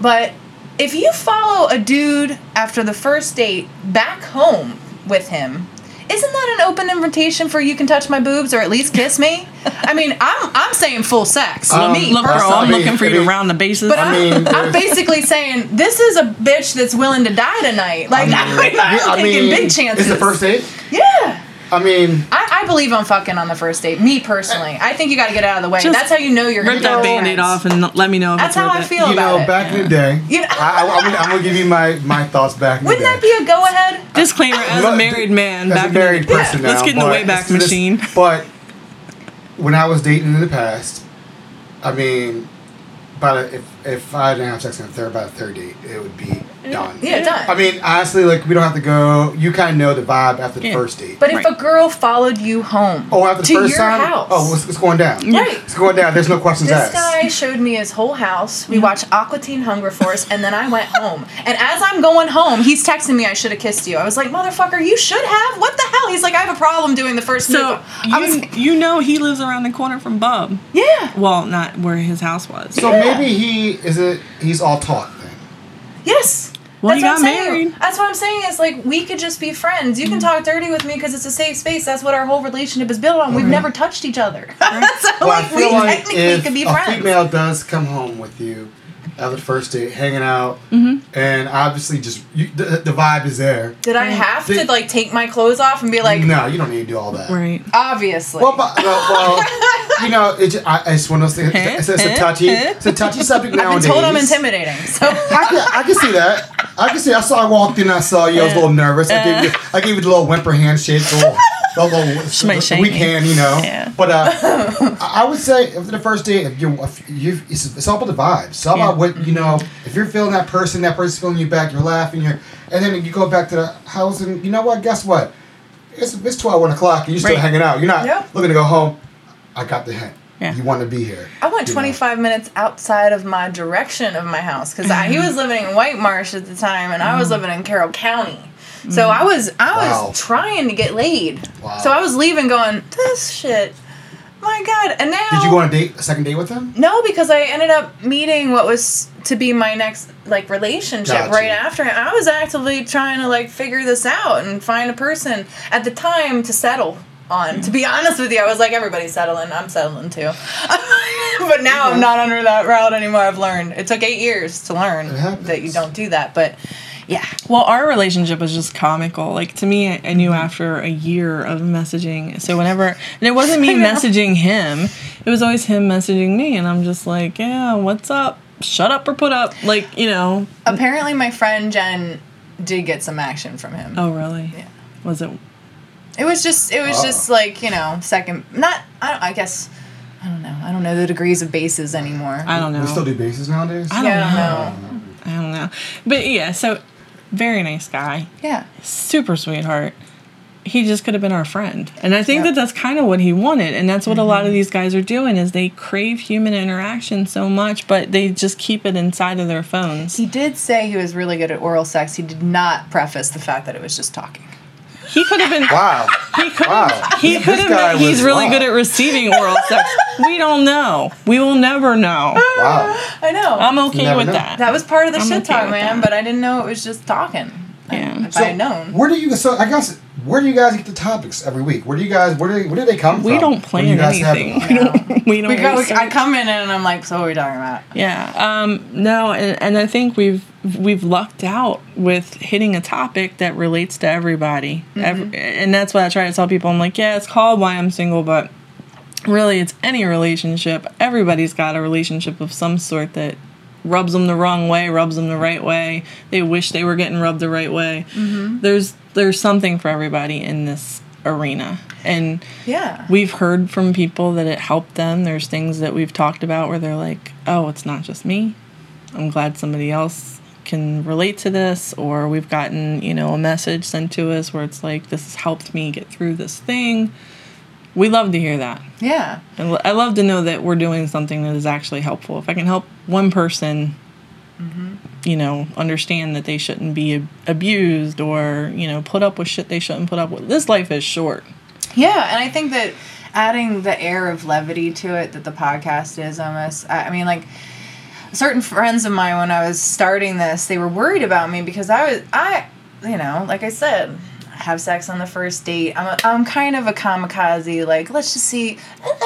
but... if you follow a dude after the first date back home with him, isn't that an open invitation for you can touch my boobs or at least kiss me? I mean, I'm saying full sex. Look, girl, I'm looking for you to round the bases. But I'm basically saying this is a bitch that's willing to die tonight. Like, I'm taking big chances. Is the first date? Yeah. I mean, I believe I'm fucking on the first date. Me personally, I think you got to get out of the way. That's how you know you're going to rip that Band-Aid off and let me know. If that's how I feel about it. Back in the day, I'm gonna give you my thoughts back. Wouldn't that be a go ahead? Disclaimer: as a married man, as a married person, let's get in the Wayback Machine. But when I was dating in the past, I mean, if I didn't have sex on the third date, it would be done. Yeah, done. I mean, honestly, like, we don't have to go. You kind of know the vibe after the first date. But if a girl followed you home after the first time, house. Oh, it's going down. Right. It's going down. There's no questions asked. This guy showed me his whole house. We watched Aqua Teen Hunger Force, and then I went home. And as I'm going home, he's texting me, I should have kissed you. I was like, motherfucker, you should have? What the hell? He's like, I have a problem doing the first move. You know he lives around the corner from Bob. Yeah. Well, not where his house was. So maybe he's all talk then. Yes. Well, that's what I'm saying. That's what I'm saying is, like, we could just be friends. You can talk dirty with me because it's a safe space. That's what our whole relationship is built on. We've never touched each other. Right? So, we technically could be friends. A female does come home with you at the first date, hanging out, and obviously just the vibe is there. Did I have to, like, take my clothes off and be like... No, you don't need to do all that. Right. Obviously. Well you know, it's one of those things. It's a touchy subject nowadays. I've been told I'm intimidating, so... I can see that. I walked in, I saw you, I was a little nervous. I gave you the little whimper handshake, the little weak hand, you know. Yeah. But I would say after the first date, it's all about the vibes. It's all about what, you know, if you're feeling that person's feeling you back, you're laughing, and then you go back to the house and, you know what, guess what? It's 12, 1 o'clock and you're still hanging out. You're not looking to go home. I got the hint. Yeah. You want to be here. I went 25 minutes outside of my direction of my house because he was living in White Marsh at the time, and I was living in Carroll County. So I was trying to get laid. Wow. So I was leaving going, this shit. My God. And now... Did you go on a second date with him? No, because I ended up meeting what was to be my next, like, relationship right after him. I was actively trying to, like, figure this out and find a person at the time to settle on. To be honest with you, I was like, everybody's settling. I'm settling too. But now I'm not under that route anymore. I've learned. It took 8 years to learn that you don't do that, but... Yeah. Well, our relationship was just comical. Like, to me, I knew after a year of messaging. So and it wasn't me messaging him. It was always him messaging me. And I'm just like, yeah, what's up? Shut up or put up. Like, you know. Apparently, my friend Jen did get some action from him. Oh, really? Yeah. Was it? It was just like, you know, second. I don't know. I don't know the degrees of bases anymore. I don't know. We still do bases nowadays? I don't know. I don't know. But, yeah, so... Very nice guy. Yeah. Super sweetheart. He just could have been our friend. And I think that's kind of what he wanted. And that's what a lot of these guys are doing is they crave human interaction so much, but they just keep it inside of their phones. He did say he was really good at oral sex. He did not preface the fact that it was just talking. He could have been... Wow. He could have been... He's really good at receiving oral sex. We don't know. We will never know. Wow. I know. I'm okay with that. That was part of the shit talk, man, but I didn't know it was just talking. Yeah. If I had known. Where do you guys get the topics every week? Where do they come from? We don't plan anything. I come in and I'm like, so what are we talking about? Yeah. No, and I think we've lucked out with hitting a topic that relates to everybody. Mm-hmm. And that's what I try to tell people. I'm like, yeah, it's called Why I'm Single, but really it's any relationship. Everybody's got a relationship of some sort that rubs them the wrong way, rubs them the right way. They wish they were getting rubbed the right way. Mm-hmm. There's something for everybody in this arena. And we've heard from people that it helped them. There's things that we've talked about where they're like, oh, it's not just me. I'm glad somebody else can relate to this. Or we've gotten, you know, a message sent to us where it's like, this has helped me get through this thing. We love to hear that. Yeah. And I love to know that we're doing something that is actually helpful. If I can help one person... Mm-hmm. You know, understand that they shouldn't be abused or, you know, put up with shit they shouldn't put up with. This life is short. Yeah, and I think that adding the air of levity to it that the podcast is almost, I mean, like, certain friends of mine when I was starting this, they were worried about me because I was, you know, like I said, have sex on the first date. I'm kind of a kamikaze, like, let's just see,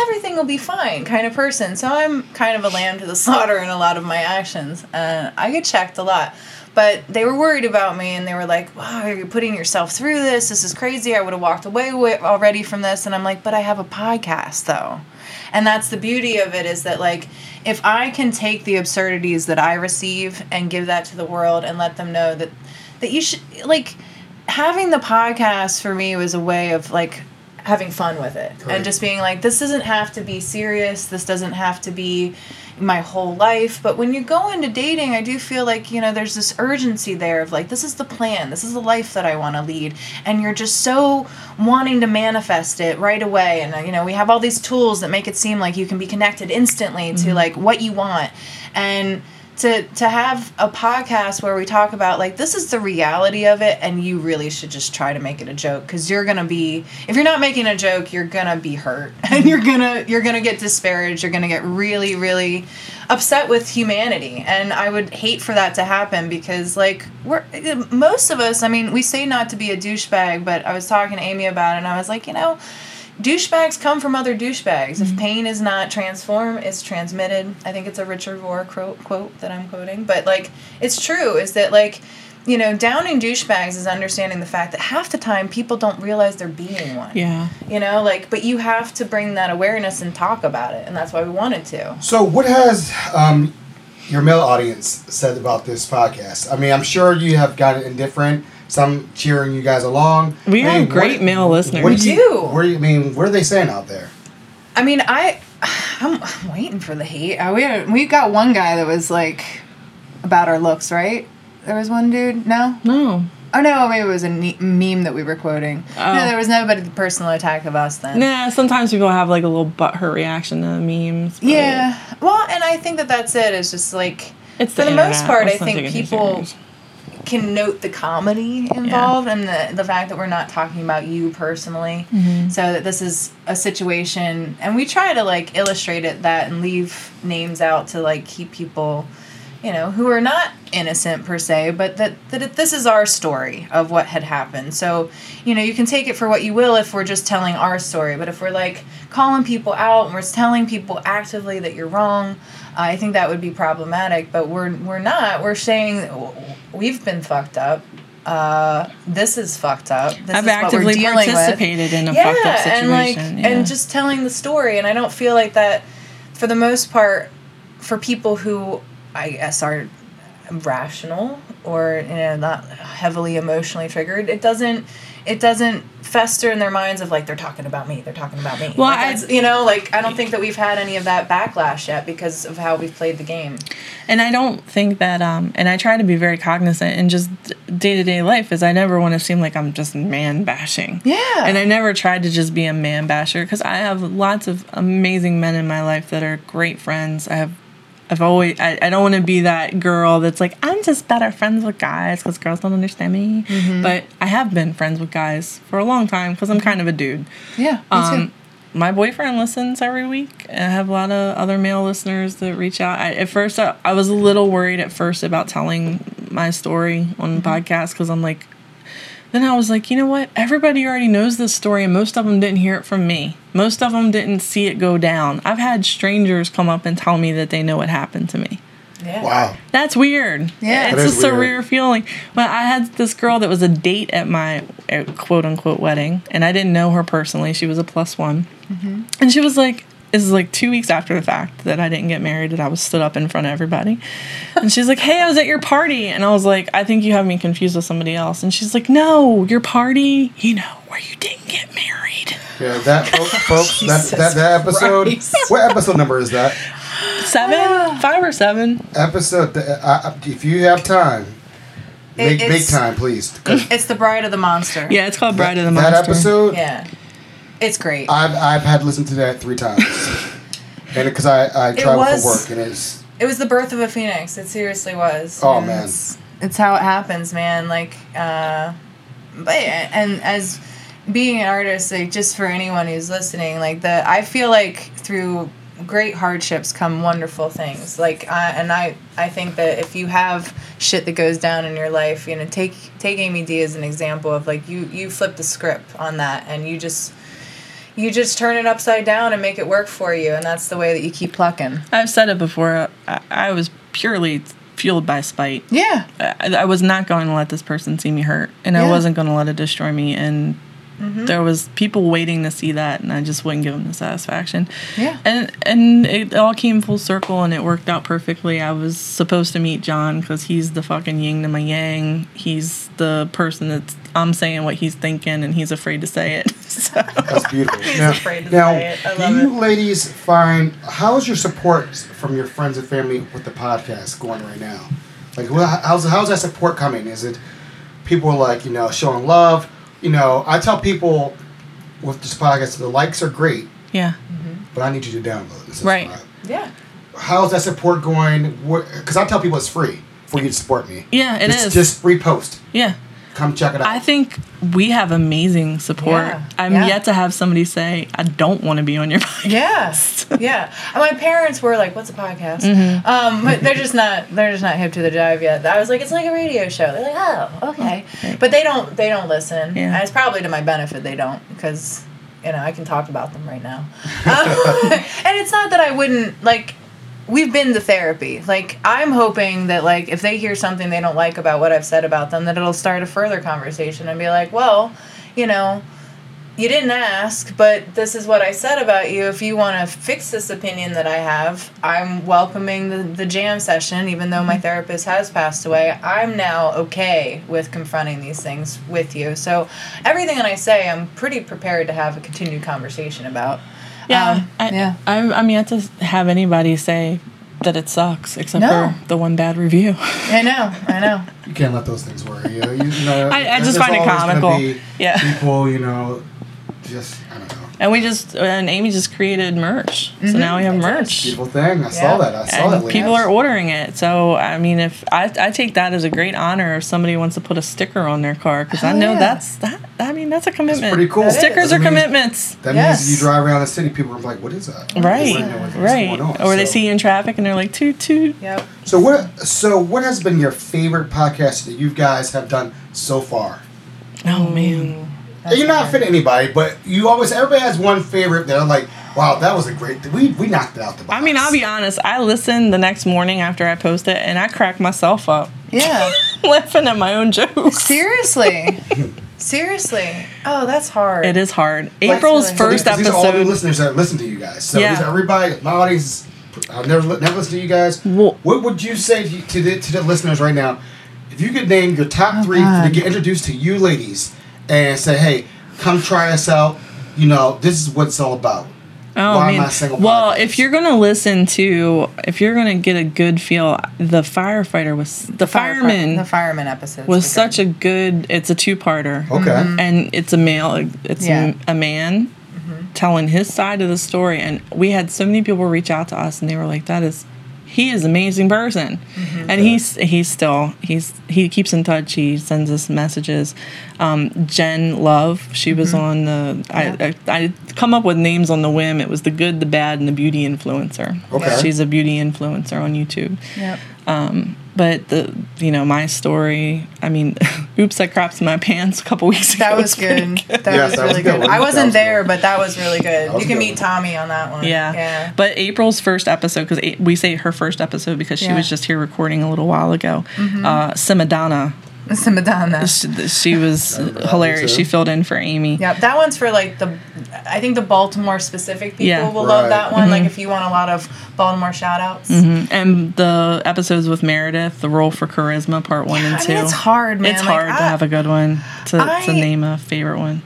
everything will be fine kind of person. So I'm kind of a lamb to the slaughter in a lot of my actions. I get checked a lot. But they were worried about me, and they were like, wow, you're putting yourself through this. This is crazy. I would have walked away already from this. And I'm like, but I have a podcast, though. And that's the beauty of it, is that, like, if I can take the absurdities that I receive and give that to the world and let them know that you should, like, having the podcast for me was a way of, like, having fun with it. Correct. And just being like, this doesn't have to be serious. This doesn't have to be my whole life. But when you go into dating, I do feel like, you know, there's this urgency there of like, this is the plan, this is the life that I want to lead, and you're just so wanting to manifest it right away. And, you know, we have all these tools that make it seem like you can be connected instantly mm-hmm. to like what you want. And to have a podcast where we talk about like, this is the reality of it, and you really should just try to make it a joke, because you're gonna be, if you're not making a joke, you're gonna be hurt, and you're gonna get disparaged, you're gonna get really, really upset with humanity. And I would hate for that to happen, because like most of us, I mean, we say not to be a douchebag, but I was talking to Amy about it, and I was like, you know, douchebags come from other douchebags. Mm-hmm. If pain is not transformed, it's transmitted. I think it's a Richard Rohr quote that I'm quoting. But, like, it's true, is that, like, you know, downing douchebags is understanding the fact that half the time people don't realize they're being one. Yeah. You know, like, but you have to bring that awareness and talk about it, and that's why we wanted to. So what has your male audience said about this podcast? I mean, I'm sure you have gotten indifferent. Some cheering you guys along. We have great male listeners. What do? What do you mean? What are they saying out there? I mean, I'm waiting for the hate. We got one guy that was like about our looks, right? There was one dude. No. Oh no, maybe it was a meme that we were quoting. Oh. No, there was nobody personal attack of us then. Nah, sometimes people have like a little butthurt reaction to memes. Yeah. Well, and I think that's it. It's just like it's for the most part, I think people can note the comedy involved and the fact that we're not talking about you personally. Mm-hmm. So that this is a situation, and we try to like illustrate it that and leave names out to like keep people, you know, who are not innocent per se, but that this is our story of what had happened. So, you know, you can take it for what you will if we're just telling our story, but if we're like calling people out and we're telling people actively that you're wrong, I think that would be problematic. But we're not. We're saying we've been fucked up. This is fucked up. This I've is actively what we're dealing participated with. In a fucked up situation. And like, and just telling the story. And I don't feel like that, for the most part, for people who I guess are rational or, you know, not heavily emotionally triggered, it doesn't fester in their minds of like, they're talking about me, they're talking about me. Well, like, you know, like, I don't think that we've had any of that backlash yet because of how we've played the game. And I don't think that, and I try to be very cognizant in just day-to-day life, is I never want to seem like I'm just man-bashing. Yeah. And I never tried to just be a man-basher, because I have lots of amazing men in my life that are great friends. I don't want to be that girl that's like, I'm just better friends with guys because girls don't understand me. Mm-hmm. But I have been friends with guys for a long time because I'm kind of a dude. Yeah, me too. My boyfriend listens every week. I have a lot of other male listeners that reach out. At first, I was a little worried at first about telling my story on the podcast, because I'm like, then I was like, you know what? Everybody already knows this story, and most of them didn't hear it from me. Most of them didn't see it go down. I've had strangers come up and tell me that they know what happened to me. Yeah. Wow. That's weird. Yeah. It's just a rare feeling. But I had this girl that was a date at my quote-unquote wedding, and I didn't know her personally. She was a plus one. Mm-hmm. And she was like, this is like 2 weeks after the fact that I didn't get married, and I was stood up in front of everybody. And she's like, hey, I was at your party. And I was like, I think you have me confused with somebody else. And she's like, no, your party, you know, where you didn't get married. Yeah, that, folks, that episode, Christ. What episode number is that? 5 or 7. Episode, if you have time, make time, please. It's The Bride of the Monster. Yeah, it's called Bride of the Monster. That episode? Yeah. It's great. I've had listened to that 3 times, and because I travel for work, and it was the birth of a phoenix. It seriously was. Oh, and man, it's how it happens, man. Like, but and as being an artist, like, just for anyone who's listening, like I feel like through great hardships come wonderful things. Like, I think that if you have shit that goes down in your life, you know, take Amy D as an example of, like, you flip the script on that, and you just turn it upside down and make it work for you, and that's the way that you keep plucking. I've said it before. I was purely fueled by spite. Yeah. I was not going to let this person see me hurt, and I wasn't going to let it destroy me, and mm-hmm. there was people waiting to see that, and I just wouldn't give them the satisfaction. Yeah. And it all came full circle, and it worked out perfectly. I was supposed to meet John because he's the fucking yin to my yang. He's the person that's, I'm saying what he's thinking, and he's afraid to say it. So. That's beautiful. He's afraid to say it. I love it. Do you ladies find, how's your support from your friends and family with the podcast going right now? Like, how's that support coming? Is it people, like, you know, showing love? You know, I tell people with this podcast, the likes are great. Yeah. Mm-hmm. But I need you to download this. Right. Yeah. How's that support going? Because I tell people it's free for you to support me. Yeah, it is. Just repost. Yeah. Come check it out. I think we have amazing support. Yeah. I'm yet to have somebody say, I don't want to be on your podcast. Yeah. Yeah. And my parents were like, what's a podcast? Mm-hmm. But they're just not hip to the jive yet. I was like, it's like a radio show. They're like, oh, okay. But they don't listen. Yeah. And it's probably to my benefit they don't, because, you know, I can talk about them right now. And it's not that I wouldn't, like, we've been to therapy. Like, I'm hoping that, like, if they hear something they don't like about what I've said about them, that it'll start a further conversation and be like, well, you know, you didn't ask, but this is what I said about you. If you want to fix this opinion that I have, I'm welcoming the jam session, even though my therapist has passed away. I'm now okay with confronting these things with you. So everything that I say, I'm pretty prepared to have a continued conversation about. Yeah, I'm yet to have anybody say that it sucks, except for the one bad review. I know. You can't let those things worry you. I just find it comical. People, you know, just, I don't know. And Amy just created merch, mm-hmm. so now we have merch. Beautiful thing. I saw that. People are ordering it, so I mean, if I take that as a great honor if somebody wants to put a sticker on their car, because I know that's that. I mean, that's a commitment. That's pretty cool. Stickers are commitments. That means you drive around the city, people are like, "What is that?" Right. Right. Or they see you in traffic and they're like, "Toot toot." Yep. So what has been your favorite podcast that you guys have done so far? Oh man. You're not fitting anybody, but everybody has one favorite that I'm like, wow, that was a great thing. We knocked it out the box. I mean, I'll be honest. I listened the next morning after I posted, and I cracked myself up. Yeah. Laughing at my own jokes. Seriously. Oh, that's hard. It is hard. April's first episode. These are all the listeners that listen to you guys. So these are everybody, my audience, I've never listened to you guys. Well, what would you say to the listeners right now? If you could name your top three to get introduced to you ladies and say, hey, come try us out. You know, this is what it's all about. Why am I single? Well, if you're going to listen to, if you're going to get a good feel, The Fireman episode was such a good, it's a two-parter. Okay. Mm-hmm. And it's a male, a man mm-hmm. telling his side of the story. And we had so many people reach out to us, and they were like, he is an amazing person. Mm-hmm. And he keeps in touch. He sends us messages. Jen Love, she was on the, I come up with names on the whim. It was the good, the bad, and the beauty influencer. Okay. She's a beauty influencer on YouTube. Yep. But my story, I mean, oops, I crapped my pants a couple weeks ago. That was good. That was really good. I wasn't there, but that was really good. You can meet Tommy on that one. Yeah. But April's first episode, because we say her first episode because she was just here recording a little while ago. Mm-hmm. Simadonna. She was hilarious. She filled in for Amy. Yeah, that one's for, like, I think the Baltimore-specific people will love that one. Mm-hmm. Like, if you want a lot of Baltimore shout-outs. Mm-hmm. And the episodes with Meredith, the role for charisma, part one and two. I mean, it's hard, man. It's hard to have a good one, to name a favorite one.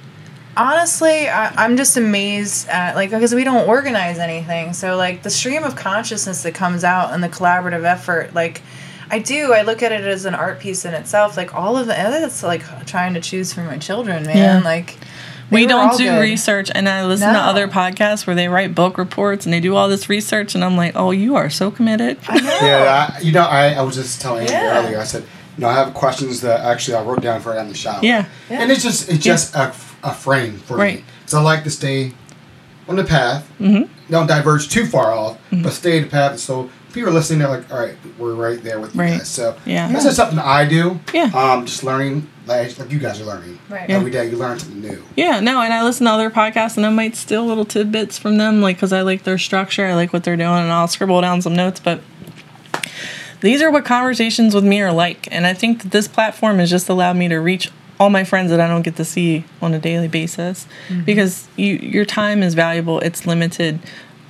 Honestly, I'm just amazed at, like, because we don't organize anything. So, like, the stream of consciousness that comes out and the collaborative effort, like, I do. I look at it as an art piece in itself. Like, all of it's like trying to choose for my children, man. Yeah. Like, we don't do research, and I listen to other podcasts where they write book reports and they do all this research, and I'm like, oh, you are so committed. I know. Yeah, I was just telling you earlier. I said, I have questions that actually I wrote down for it on the shower. Yeah. And it's just a frame for me. So I like to stay on the path. Mm-hmm. Don't diverge too far off, mm-hmm. but stay in the path. So people are listening. They're like, all right, we're right there with you guys. So that's just something I do. Yeah. Just learning, like you guys are learning. Right. Every day you learn something new. Yeah. No, and I listen to other podcasts, and I might steal little tidbits from them, like, because I like their structure. I like what they're doing, and I'll scribble down some notes. But these are what conversations with me are like. And I think that this platform has just allowed me to reach all my friends that I don't get to see on a daily basis, mm-hmm. because your time is valuable. It's limited.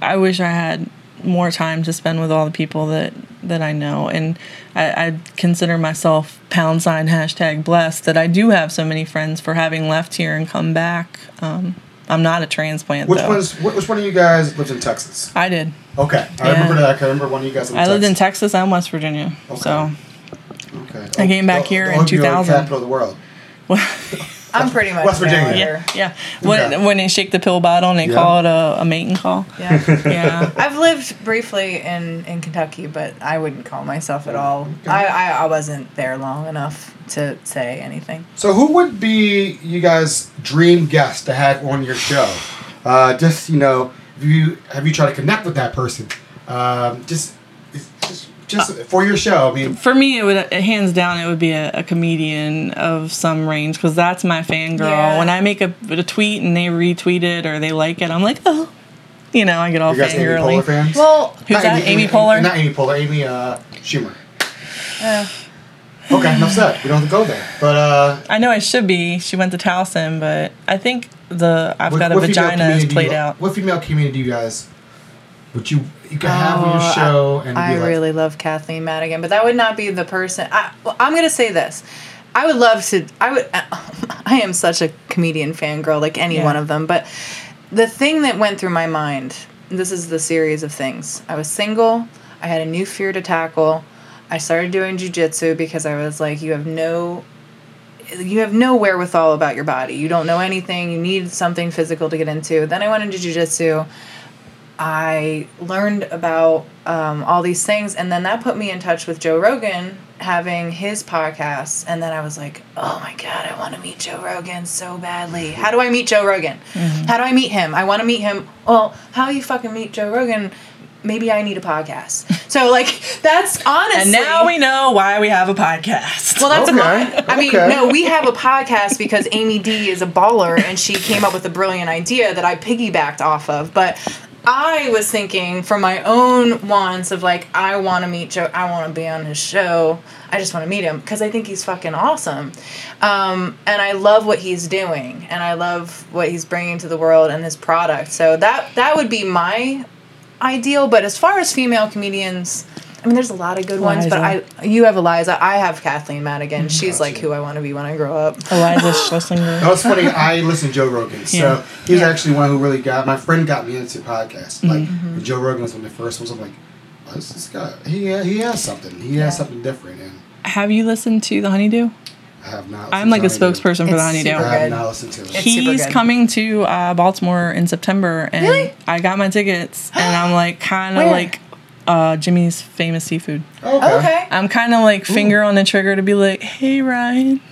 I wish I had more time to spend with all the people that I know. And I consider myself #blessed that I do have so many friends for having left here and come back. I'm not a transplant, though. Which one of you guys lived in Texas? I did. Okay. I remember that. I remember one of you guys lived in Texas. I lived in Texas and West Virginia. Okay. So okay. I came back here in 2000. The capital of the world. I'm pretty much West Virginia. Yeah. When they shake the pill bottle and they call it a mating call. Yeah. Yeah. I've lived briefly in Kentucky, but I wouldn't call myself at all. Okay. I wasn't there long enough to say anything. So who would be you guys' dream guest to have on your show? Just, you know, have you tried to connect with that person? Just for your show, I mean. For me, it would hands down be a comedian of some range, because that's my fangirl. Yeah. When I make a tweet and they retweet it or they like it, I'm like, oh. You know, I get all fangirly. Amy Poehler fans? Well, who's that? Amy Poehler? Not Amy Poehler. Amy Schumer. Okay, enough said. We don't have to go there. But, I know I should be. She went to Towson, but I think I've got a vagina is played out. What female comedian do you guys... But you can have on your show, and I really love Kathleen Madigan, but that would not be the person. I'm gonna say this: I would love to. I am such a comedian fangirl, like any one of them. But the thing that went through my mind, this is the series of things. I was single. I had a new fear to tackle. I started doing jiu-jitsu because I was like, you have no wherewithal about your body. You don't know anything. You need something physical to get into. Then I went into jiu-jitsu. I learned about all these things, and then that put me in touch with Joe Rogan having his podcast, and then I was like, oh my God, I want to meet Joe Rogan so badly. How do I meet Joe Rogan? Mm-hmm. How do I meet him? I want to meet him. Well, how you fucking meet Joe Rogan? Maybe I need a podcast. So, like, that's honestly... And now we know why we have a podcast. Well, that's I mean, no, we have a podcast because Amy D is a baller, and she came up with a brilliant idea that I piggybacked off of, but... I was thinking from my own wants of, like, I want to meet Joe. I want to be on his show. I just want to meet him because I think he's fucking awesome. And I love what he's doing, and I love what he's bringing to the world and his product. So that would be my ideal. But as far as female comedians, I mean, there's a lot of good ones, but you have Eliza. I have Kathleen Madigan. She's like who I want to be when I grow up. Eliza Schlesinger. That was funny. I listen to Joe Rogan. So he's actually one who really my friend got me into podcasts. Like Joe Rogan was one of the first ones. I'm like, oh, this guy, he has something. He has something different. And have you listened to The Honeydew? I have not. I'm like a spokesperson for The Honeydew. I have not listened to it. He's coming to Baltimore in September, and I got my tickets, and I'm like kind of like. Jimmy's Famous Seafood. Okay. I'm kind of like finger on the trigger to be like, hey Ryan,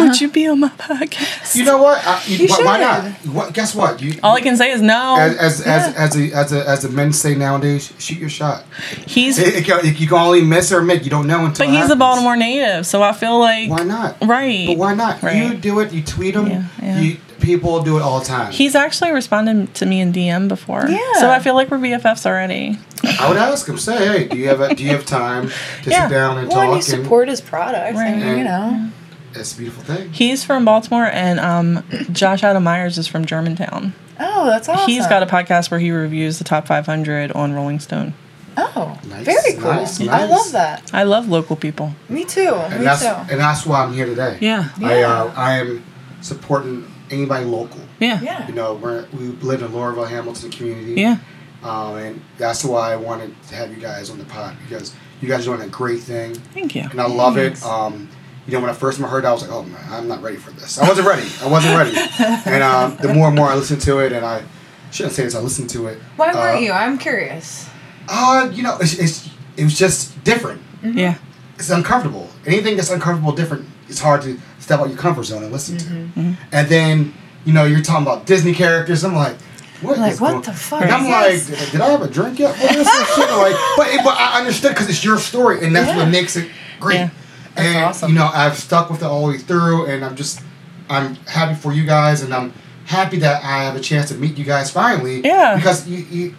would you be on my podcast? You know what? Why not? What? Guess what? All I can say is no. As the men say nowadays, shoot your shot. You can only miss or make. You don't know until. But he's a Baltimore native, so I feel like why not? Right. But why not? Right. You do it. You tweet him. Yeah. People do it all the time. He's actually responded to me in DM before. Yeah. So I feel like we're BFFs already. I would ask him, say, hey, do you have time to sit down and talk? Well, you support his product. Right. And, you know. It's a beautiful thing. He's from Baltimore, and Josh Adam Myers is from Germantown. Oh, that's awesome. He's got a podcast where he reviews the top 500 on Rolling Stone. Oh, nice, very cool. Nice. I love that. I love local people. Me too. And that's why I'm here today. Yeah. I am supporting... anybody local. Yeah. You know, we live in Laurelville, Hamilton community. Yeah. And that's why I wanted to have you guys on the pod, because you guys are doing a great thing. Thank you. And I love it. You know, when I first heard it, I was like, oh, man, I'm not ready for this. I wasn't ready. And the more and more I listened to it, and I shouldn't say this, I listened to it. Why weren't you? I'm curious. You know, it was just different. Mm-hmm. Yeah. It's uncomfortable. Anything that's uncomfortable, different, it's hard to... step out your comfort zone and listen to. Mm-hmm. And then, you know, you're talking about Disney characters. I'm like, What the fuck? And I'm like, did I have a drink yet? Well, that's shit. Like, but I understood because it's your story, and that's what makes it great. Yeah. That's awesome. You know, I've stuck with it all the way through, and I'm happy for you guys, and I'm happy that I have a chance to meet you guys finally. Yeah. Because you're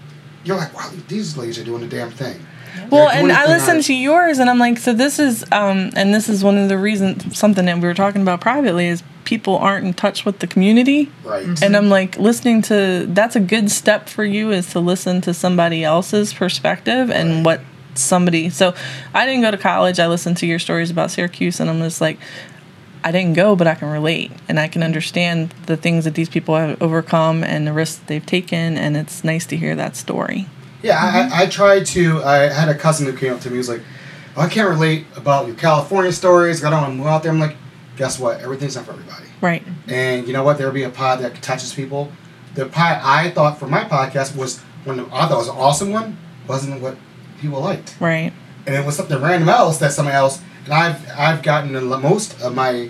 like, wow, these ladies are doing the damn thing. Well, and I listened to yours, and I'm like, so this is, and this is one of the reasons, something that we were talking about privately, is people aren't in touch with the community. Right. Mm-hmm. And I'm like, listening to, that's a good step for you, is to listen to somebody else's perspective and what somebody, so I didn't go to college. I listened to your stories about Syracuse, and I'm just like, I didn't go, but I can relate, and I can understand the things that these people have overcome and the risks they've taken, and it's nice to hear that story. Yeah, mm-hmm. I had a cousin who came up to me, he was like, I can't relate about your California stories, I don't want to move out there. I'm like, guess what? Everything's not for everybody. Right. And you know what? There'll be a pod that touches people. The pod I thought for my podcast was, one I thought was an awesome one, wasn't what people liked. Right. And it was something random else that somebody else, and I've gotten most of my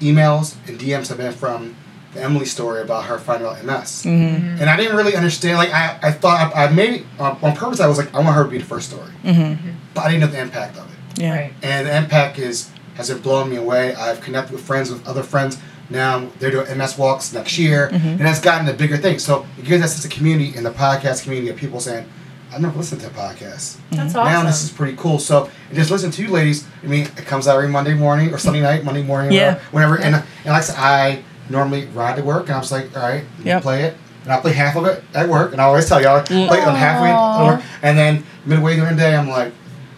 emails and DMs have been from the Emily story about her finding out MS. Mm-hmm. And I didn't really understand. Like, I thought, I made, on purpose, I was like, I want her to be the first story. Mm-hmm. But I didn't know the impact of it. Yeah. Right. And the impact has it blown me away. I've connected with friends, with other friends. Now they're doing MS walks next year. Mm-hmm. And it's gotten a bigger thing. So it gives us a community in the podcast community of people saying, I've never listened to a podcast. That's awesome. Now this is pretty cool. So just listen to you ladies. I mean, it comes out every Monday morning or Sunday night, Monday morning, yeah, whenever. Yeah. And like I said, I normally ride to work, and I was like, all right, you play it. And I play half of it at work, and I always tell y'all, I play it on halfway at work. And then midway during the day, I'm like,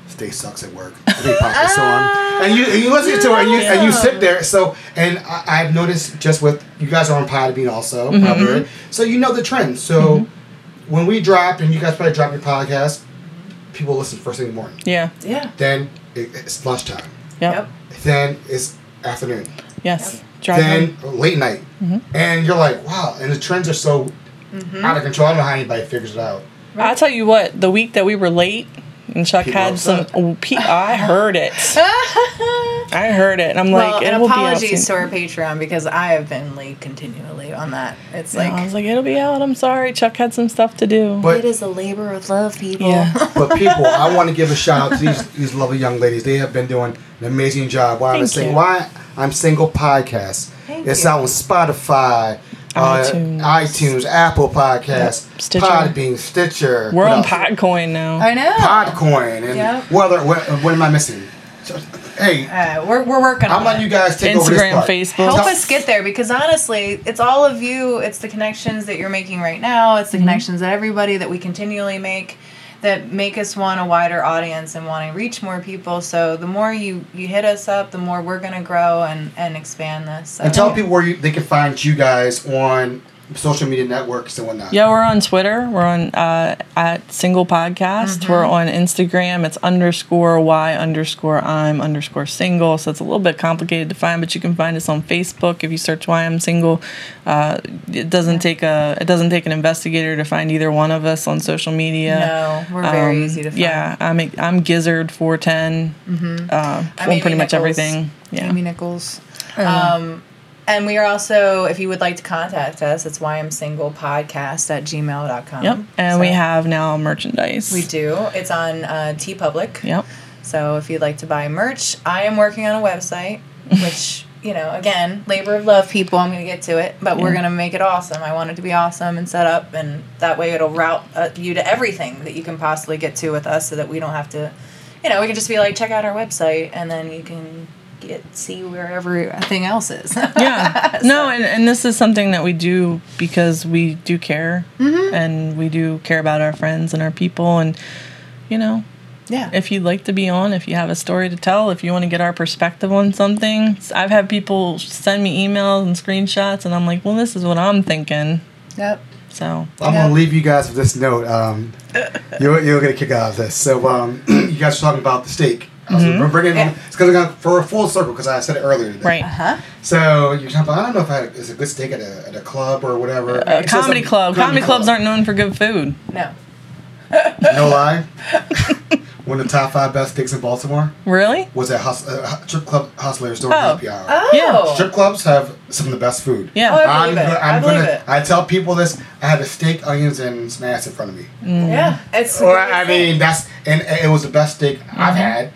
this day sucks at work. I think podcasts on. And you listen to it, and you sit there. So, and I've noticed just with, you guys are on Podbean also, mm-hmm, probably. So you know the trend. So when we dropped, and you guys probably dropped your podcast, people listen first thing in the morning. Yeah. Yeah. Then it's lunchtime. Yep. Then it's afternoon. Yes. Yep. Driving. Then late night. Mm-hmm. And you're like, wow. And the trends are so out of control. I don't know how anybody figures it out. Right. I'll tell you what. The week that we were late, and Chuck people had some... I heard it. I heard it. And I'm like... Well, apologies to our Patreon, because I have been late continually on that. It's like... I was like, it'll be out. I'm sorry. Chuck had some stuff to do. But it is a labor of love, people. Yeah. But people, I want to give a shout out to these lovely young ladies. They have been doing an amazing job. Why I'm saying, why... I'm Single Podcast. It's out on Spotify, iTunes, Apple Podcasts, Stitcher. Podbean, Stitcher. We're on Podcoin now. I know. Podcoin. And what am I missing? Hey. We're working on it. I'm letting you guys take over this part. Instagram, Facebook. Help us get there, because honestly, it's all of you. It's the connections that you're making right now. It's the connections that everybody that we continually make that make us want a wider audience and want to reach more people. So the more you hit us up, the more we're going to grow and expand this. So. And tell people where they can find you guys on social media networks and whatnot. Yeah, we're on Twitter. We're on at Single Podcast. Mm-hmm. We're on Instagram. It's _Y_I'm_single. So it's a little bit complicated to find, but you can find us on Facebook if you search Why I'm Single. It doesn't take an investigator to find either one of us on social media. No, we're very easy to find. Yeah, I'm Gizzard410 on Amy pretty much Nichols. Everything. Yeah. Amy Nichols. And we are also, if you would like to contact us, it's whyimsinglepodcast@gmail.com. Yep. And we have now merchandise. We do. It's on TeePublic. Yep. So if you'd like to buy merch, I am working on a website, which, you know, again, labor of love, people. I'm going to get to it, but we're going to make it awesome. I want it to be awesome and set up, and that way it'll route you to everything that you can possibly get to with us, so that we don't have to, you know, we can just be like, check out our website, and then you can... see where everything else is. Yeah. No, and this is something that we do because we do care, and we do care about our friends and our people, and, you know, if you'd like to be on, if you have a story to tell, if you want to get our perspective on something. I've had people send me emails and screenshots, and I'm like, well, this is what I'm thinking. Yep. So I'm going to leave you guys with this note. You're going to kick out of this. So you guys are talking about the steak. I was bringing it for a full circle, because I said it earlier today. Right. So you're talking about, I don't know if it's a good steak at a club or whatever. Comedy club. Comedy clubs aren't known for good food. No. No lie. One of the top 5 best gigs in Baltimore. Really? Was at strip club hustlers during happy hour. Oh. Yeah. Strip clubs have some of the best food. Yeah. Oh, I believe it. I tell people this. I had a steak, onions, and some ass in front of me. Mm. Yeah. It was the best steak I've had.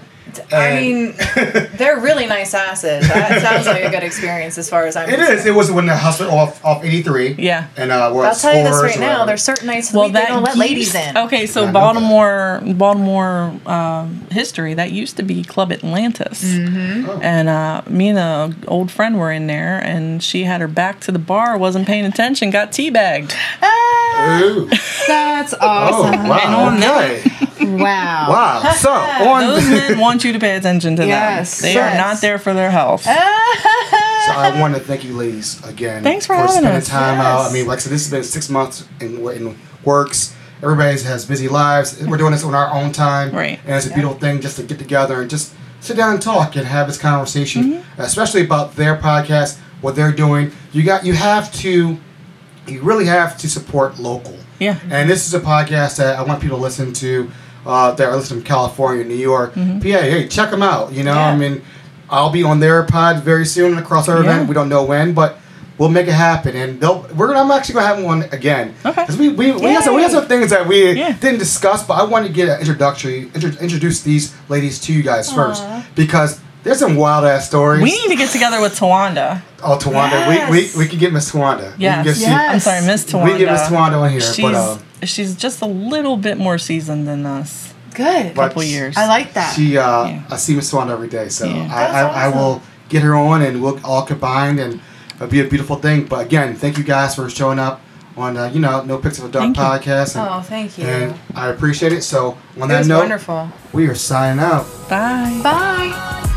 They're really nice asses. That sounds like a good experience as far as I'm concerned. It is. It was when the hustler off 83. Yeah. And I'll tell you this right now. There's certain nights they don't let ladies in. Okay, so Baltimore history, that used to be Club Atlantis. Mm-hmm. Oh. And me and an old friend were in there, and she had her back to the bar, wasn't paying attention, got teabagged. Ooh. That's awesome. Oh, wow. Wow. So, those men want you to pay attention to them. They are not there for their health. So I want to thank you ladies again. Thanks for having spending us. Time out. I mean, like I said, this has been 6 months in works. Everybody has busy lives. We're doing this on our own time. Right. And it's a beautiful thing just to get together and just sit down and talk and have this conversation, especially about their podcast, what they're doing. You really have to support local. Yeah. And this is a podcast that I want people to listen to that are listening from California, New York, PA. Hey, check them out. You know, I mean, I'll be on their pod very soon across our event. We don't know when, but we'll make it happen. And I'm actually going to have one again. Okay. Because we have some things that we didn't discuss, but I wanted to get an introduce these ladies to you guys first. Because there's some wild ass stories. We need to get together with Tawanda. Oh, Tawanda. Yes. We can get Miss Tawanda. Yes. Miss Tawanda. We can get Miss Tawanda on here. She's just a little bit more seasoned than us. Good. Couple years. I like that. I see Miss Tawanda every day, so I will get her on, and we'll all combine, and it'll be a beautiful thing. But again, thank you guys for showing up on No Pics of a Dog podcast. Thank you. And I appreciate it. So on that note, wonderful. We are signing out. Bye.